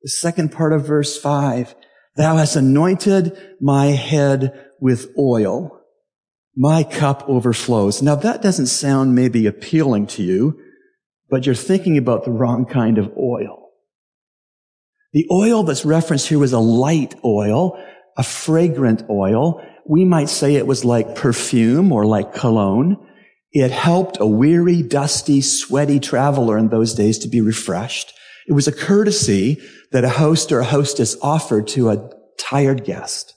The second part of verse five, thou hast anointed my head with oil. My cup overflows. Now that doesn't sound maybe appealing to you, but you're thinking about the wrong kind of oil. The oil that's referenced here was a light oil, a fragrant oil. We might say it was like perfume or like cologne. It helped a weary, dusty, sweaty traveler in those days to be refreshed. It was a courtesy that a host or a hostess offered to a tired guest.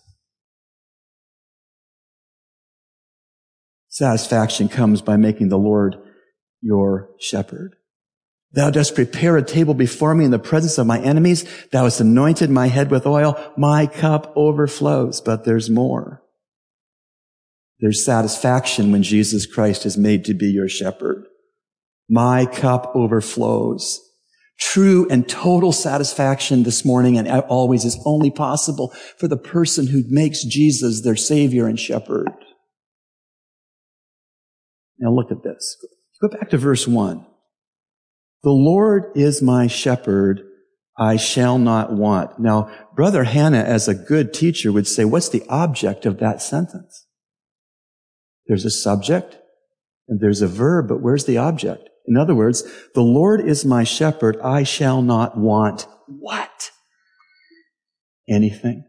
Satisfaction comes by making the Lord your shepherd. Thou dost prepare a table before me in the presence of my enemies. Thou hast anointed my head with oil. My cup overflows, but there's more. There's satisfaction when Jesus Christ is made to be your shepherd. My cup overflows. True and total satisfaction this morning and always is only possible for the person who makes Jesus their Savior and Shepherd. Now look at this. Go back to verse one. The Lord is my shepherd, I shall not want. Now, Brother Hanna, as a good teacher, would say, what's the object of that sentence? There's a subject and there's a verb, but where's the object? In other words, the Lord is my shepherd, I shall not want what? Anything.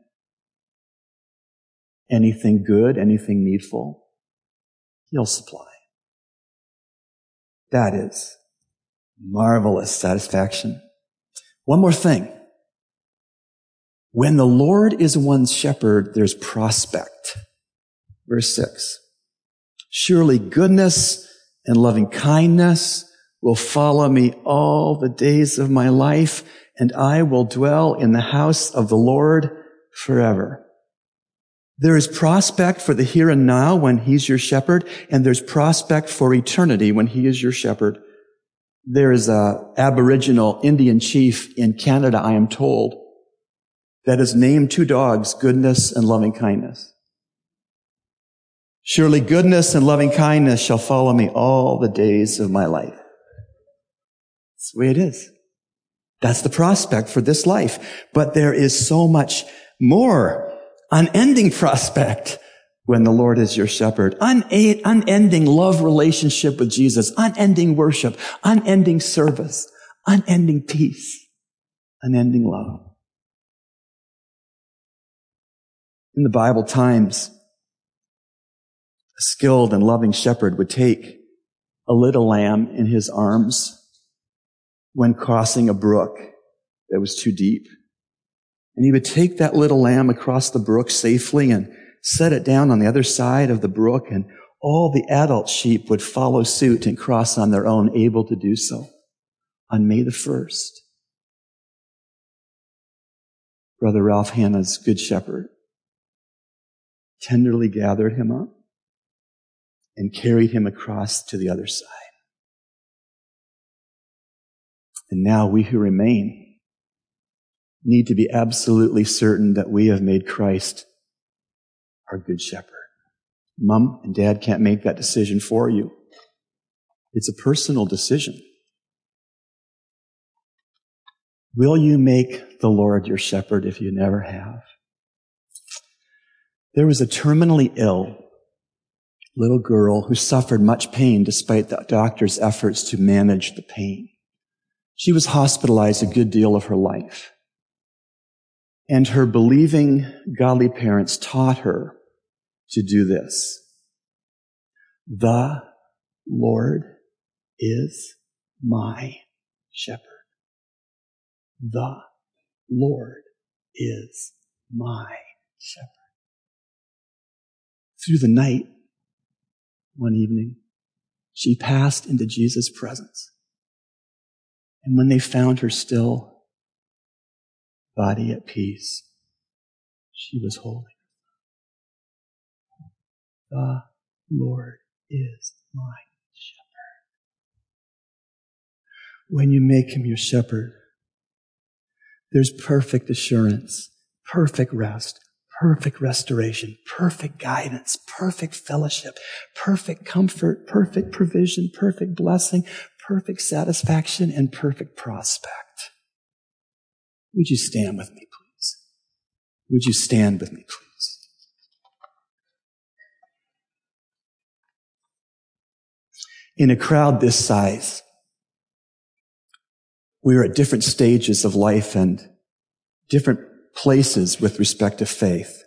Anything good, anything needful. He'll supply. That is marvelous satisfaction. One more thing. When the Lord is one's shepherd, there's prospect. Verse six. Surely goodness and loving kindness will follow me all the days of my life, and I will dwell in the house of the Lord forever. There is prospect for the here and now when he's your shepherd, and there's prospect for eternity when he is your shepherd. There is a Aboriginal Indian chief in Canada, I am told, that has named two dogs, Goodness and Loving Kindness. Surely goodness and loving kindness shall follow me all the days of my life. That's the way it is. That's the prospect for this life. But there is so much more. Unending prospect when the Lord is your shepherd. Una- unending love relationship with Jesus. Unending worship. Unending service. Unending peace. Unending love. In the Bible times, a skilled and loving shepherd would take a little lamb in his arms when crossing a brook that was too deep. And he would take that little lamb across the brook safely and set it down on the other side of the brook, and all the adult sheep would follow suit and cross on their own, able to do so. On May the first, Brother Ralph Hanna's good shepherd tenderly gathered him up and carried him across to the other side. And now we who remain need to be absolutely certain that we have made Christ our good shepherd. Mom and Dad can't make that decision for you. It's a personal decision. Will you make the Lord your shepherd if you never have? There was a terminally ill little girl who suffered much pain despite the doctor's efforts to manage the pain. She was hospitalized a good deal of her life. And her believing, godly parents taught her to do this. The Lord is my shepherd. The Lord is my shepherd. Through the night, one evening, she passed into Jesus' presence. And when they found her still, body at peace, she was holding. The Lord is my shepherd. When you make him your shepherd, there's perfect assurance, perfect rest, perfect restoration, perfect guidance, perfect fellowship, perfect comfort, perfect provision, perfect blessing, perfect satisfaction, and perfect prospect. Would you stand with me, please? Would you stand with me, please? In a crowd this size, we are at different stages of life and different places with respect to faith.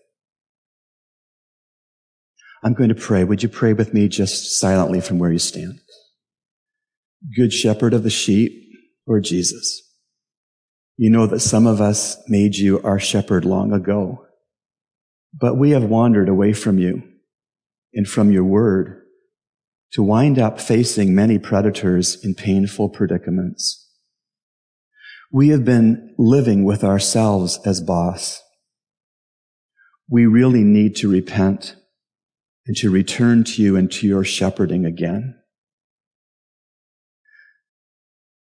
I'm going to pray. Would you pray with me just silently from where you stand? Good shepherd of the sheep, or Jesus. You know that some of us made you our shepherd long ago, but we have wandered away from you and from your word to wind up facing many predators in painful predicaments. We have been living with ourselves as boss. We really need to repent and to return to you and to your shepherding again.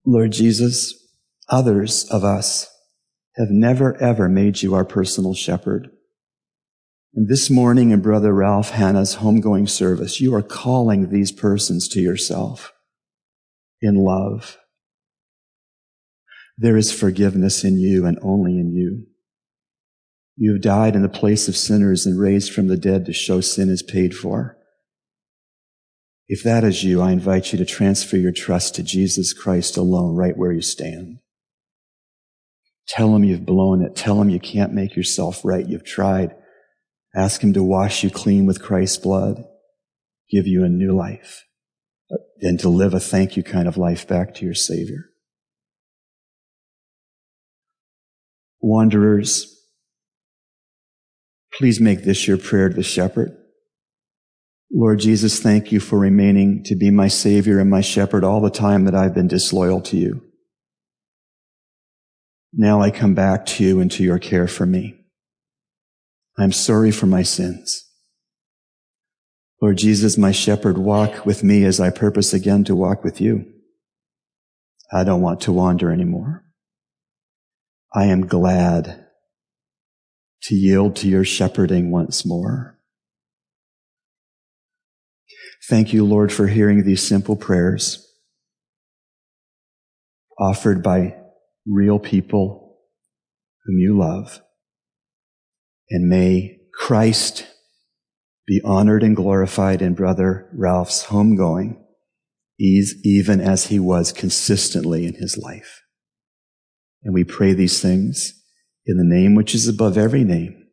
Lord Jesus, Others of us have never, ever made you our personal shepherd. And this morning in Brother Ralph Hanna's homegoing service, you are calling these persons to yourself in love. There is forgiveness in you and only in you. You have died in the place of sinners and raised from the dead to show sin is paid for. If that is you, I invite you to transfer your trust to Jesus Christ alone right where you stand. Tell him you've blown it. Tell him you can't make yourself right. You've tried. Ask him to wash you clean with Christ's blood, give you a new life, and to live a thank you kind of life back to your Savior. Wanderers, please make this your prayer to the shepherd. Lord Jesus, thank you for remaining to be my Savior and my shepherd all the time that I've been disloyal to you. Now I come back to you and to your care for me. I'm sorry for my sins. Lord Jesus, my shepherd, walk with me as I purpose again to walk with you. I don't want to wander anymore. I am glad to yield to your shepherding once more. Thank you, Lord, for hearing these simple prayers offered by real people whom you love. And may Christ be honored and glorified in Brother Ralph's homegoing, even as he was consistently in his life. And we pray these things in the name which is above every name,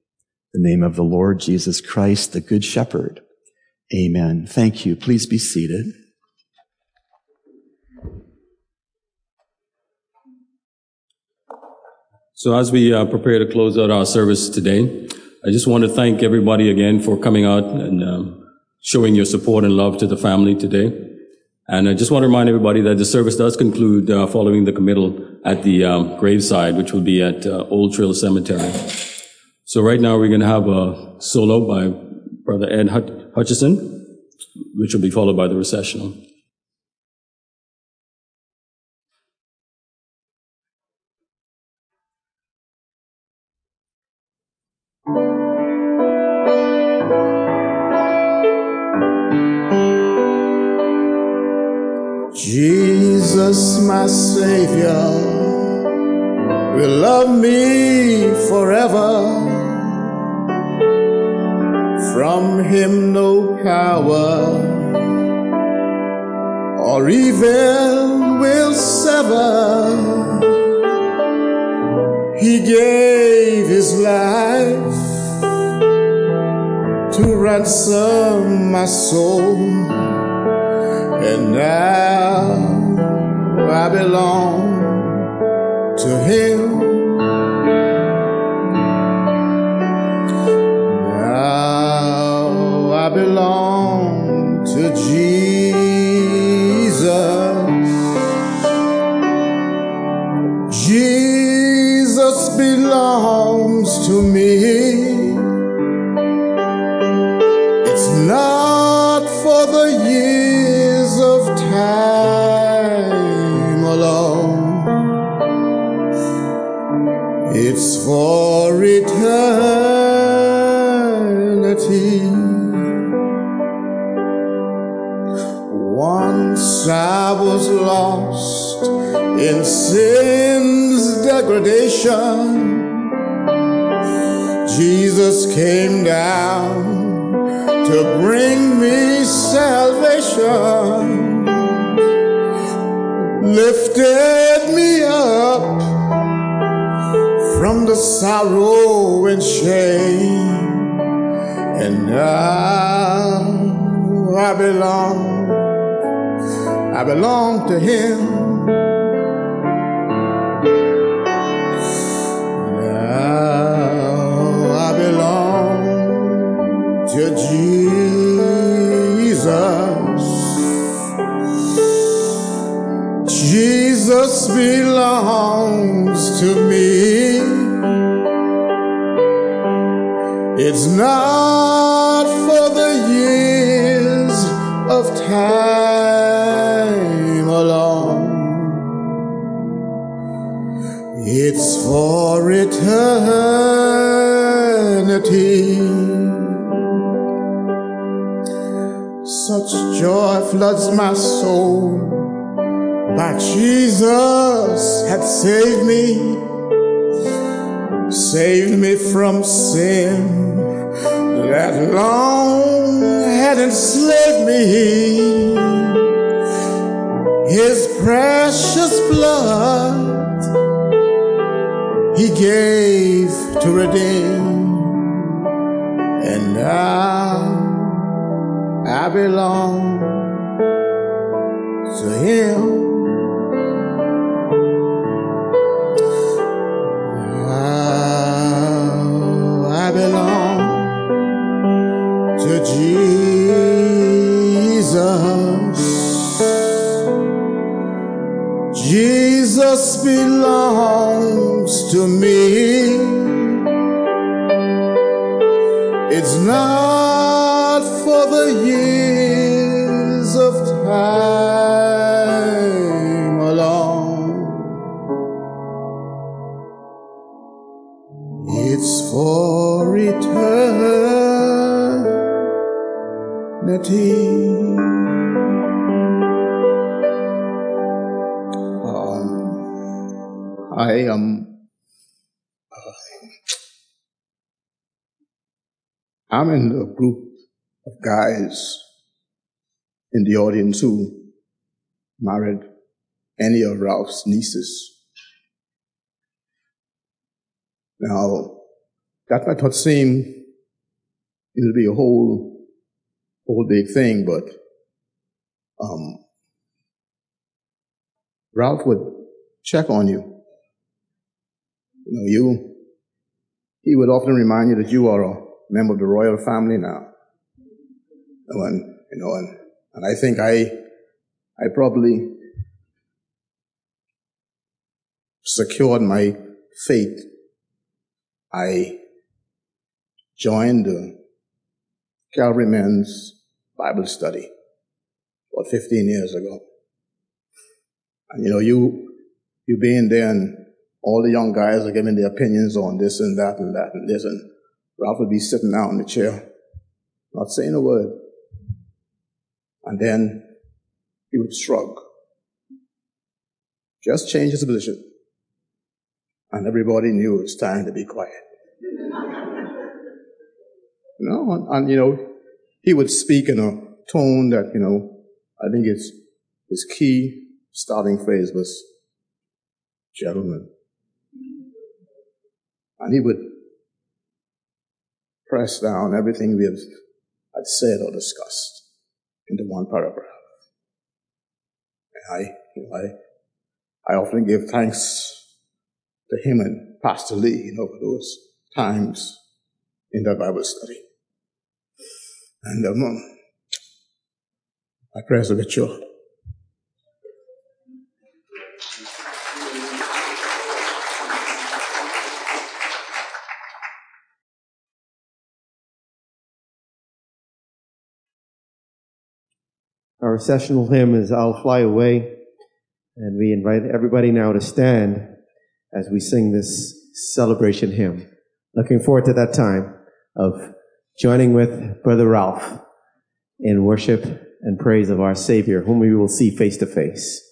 the name of the Lord Jesus Christ, the Good Shepherd. Amen. Thank you. Please be seated. So as we uh, prepare to close out our service today, I just want to thank everybody again for coming out and um, showing your support and love to the family today. And I just want to remind everybody that the service does conclude uh, following the committal at the um, graveside, which will be at uh, Old Trail Cemetery. So right now we're going to have a solo by Brother Ed Hut- Hutchison, which will be followed by the recessional. Jesus, my Savior, will love me forever. From him no power or evil will sever. He gave his life to ransom my soul, and now I belong to him. Now I belong to Jesus. Jesus belongs to me. It's not for the years of time alone, it's for eternity. Once I was lost in sin's degradation. Jesus came down to bring me salvation. Lifted me up from the sorrow and shame, and now I belong, I belong to him. Now I belong to Jesus. Jesus belongs to me. It's not for the years of time alone. eternity. Such joy floods my soul, my Jesus hath saved me, saved me from sin that long had enslaved me. His precious blood he gave to redeem, and now I belong to him. Jesus belongs to me. It's not for the years of time alone, it's for eternity. I am, uh, I'm in a group of guys in the audience who married any of Ralph's nieces. Now, that might not seem, it'll be a whole, whole big thing, but um, Ralph would check on you. You know, you, he would often remind you that you are a member of the royal family now. And, you know, and, and I think I, I probably secured my faith. I joined the Calvary Men's Bible Study about fifteen years ago. And, you know, you, you being there and all the young guys are giving their opinions on this and that and that and this, and Ralph would be sitting out in the chair, not saying a word. And then he would shrug. Just change his position. And everybody knew it's time to be quiet. You know, and, and you know, he would speak in a tone that, you know, I think it's his key starting phrase was, "Gentlemen." And he would press down everything we had said or discussed into one paragraph. And I, you know, I, I often give thanks to him and Pastor Lee, you know, for those times in that Bible study. And um, my prayers are with you. Our sessional hymn is "I'll Fly Away," and we invite everybody now to stand as we sing this celebration hymn. Looking forward to that time of joining with Brother Ralph in worship and praise of our Savior, whom we will see face to face.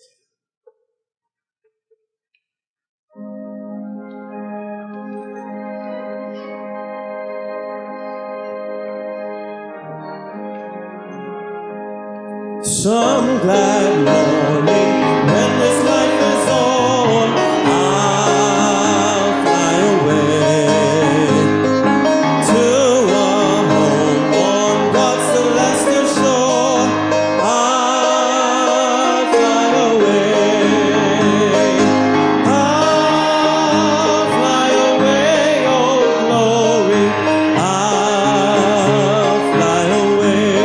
Some glad morning when this life is o'er, I'll fly away to a home on God's celestial shore. I'll fly away, I'll fly away, oh glory, I'll fly away. Hallelujah.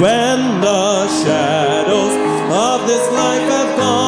when the shadows of this life have gone.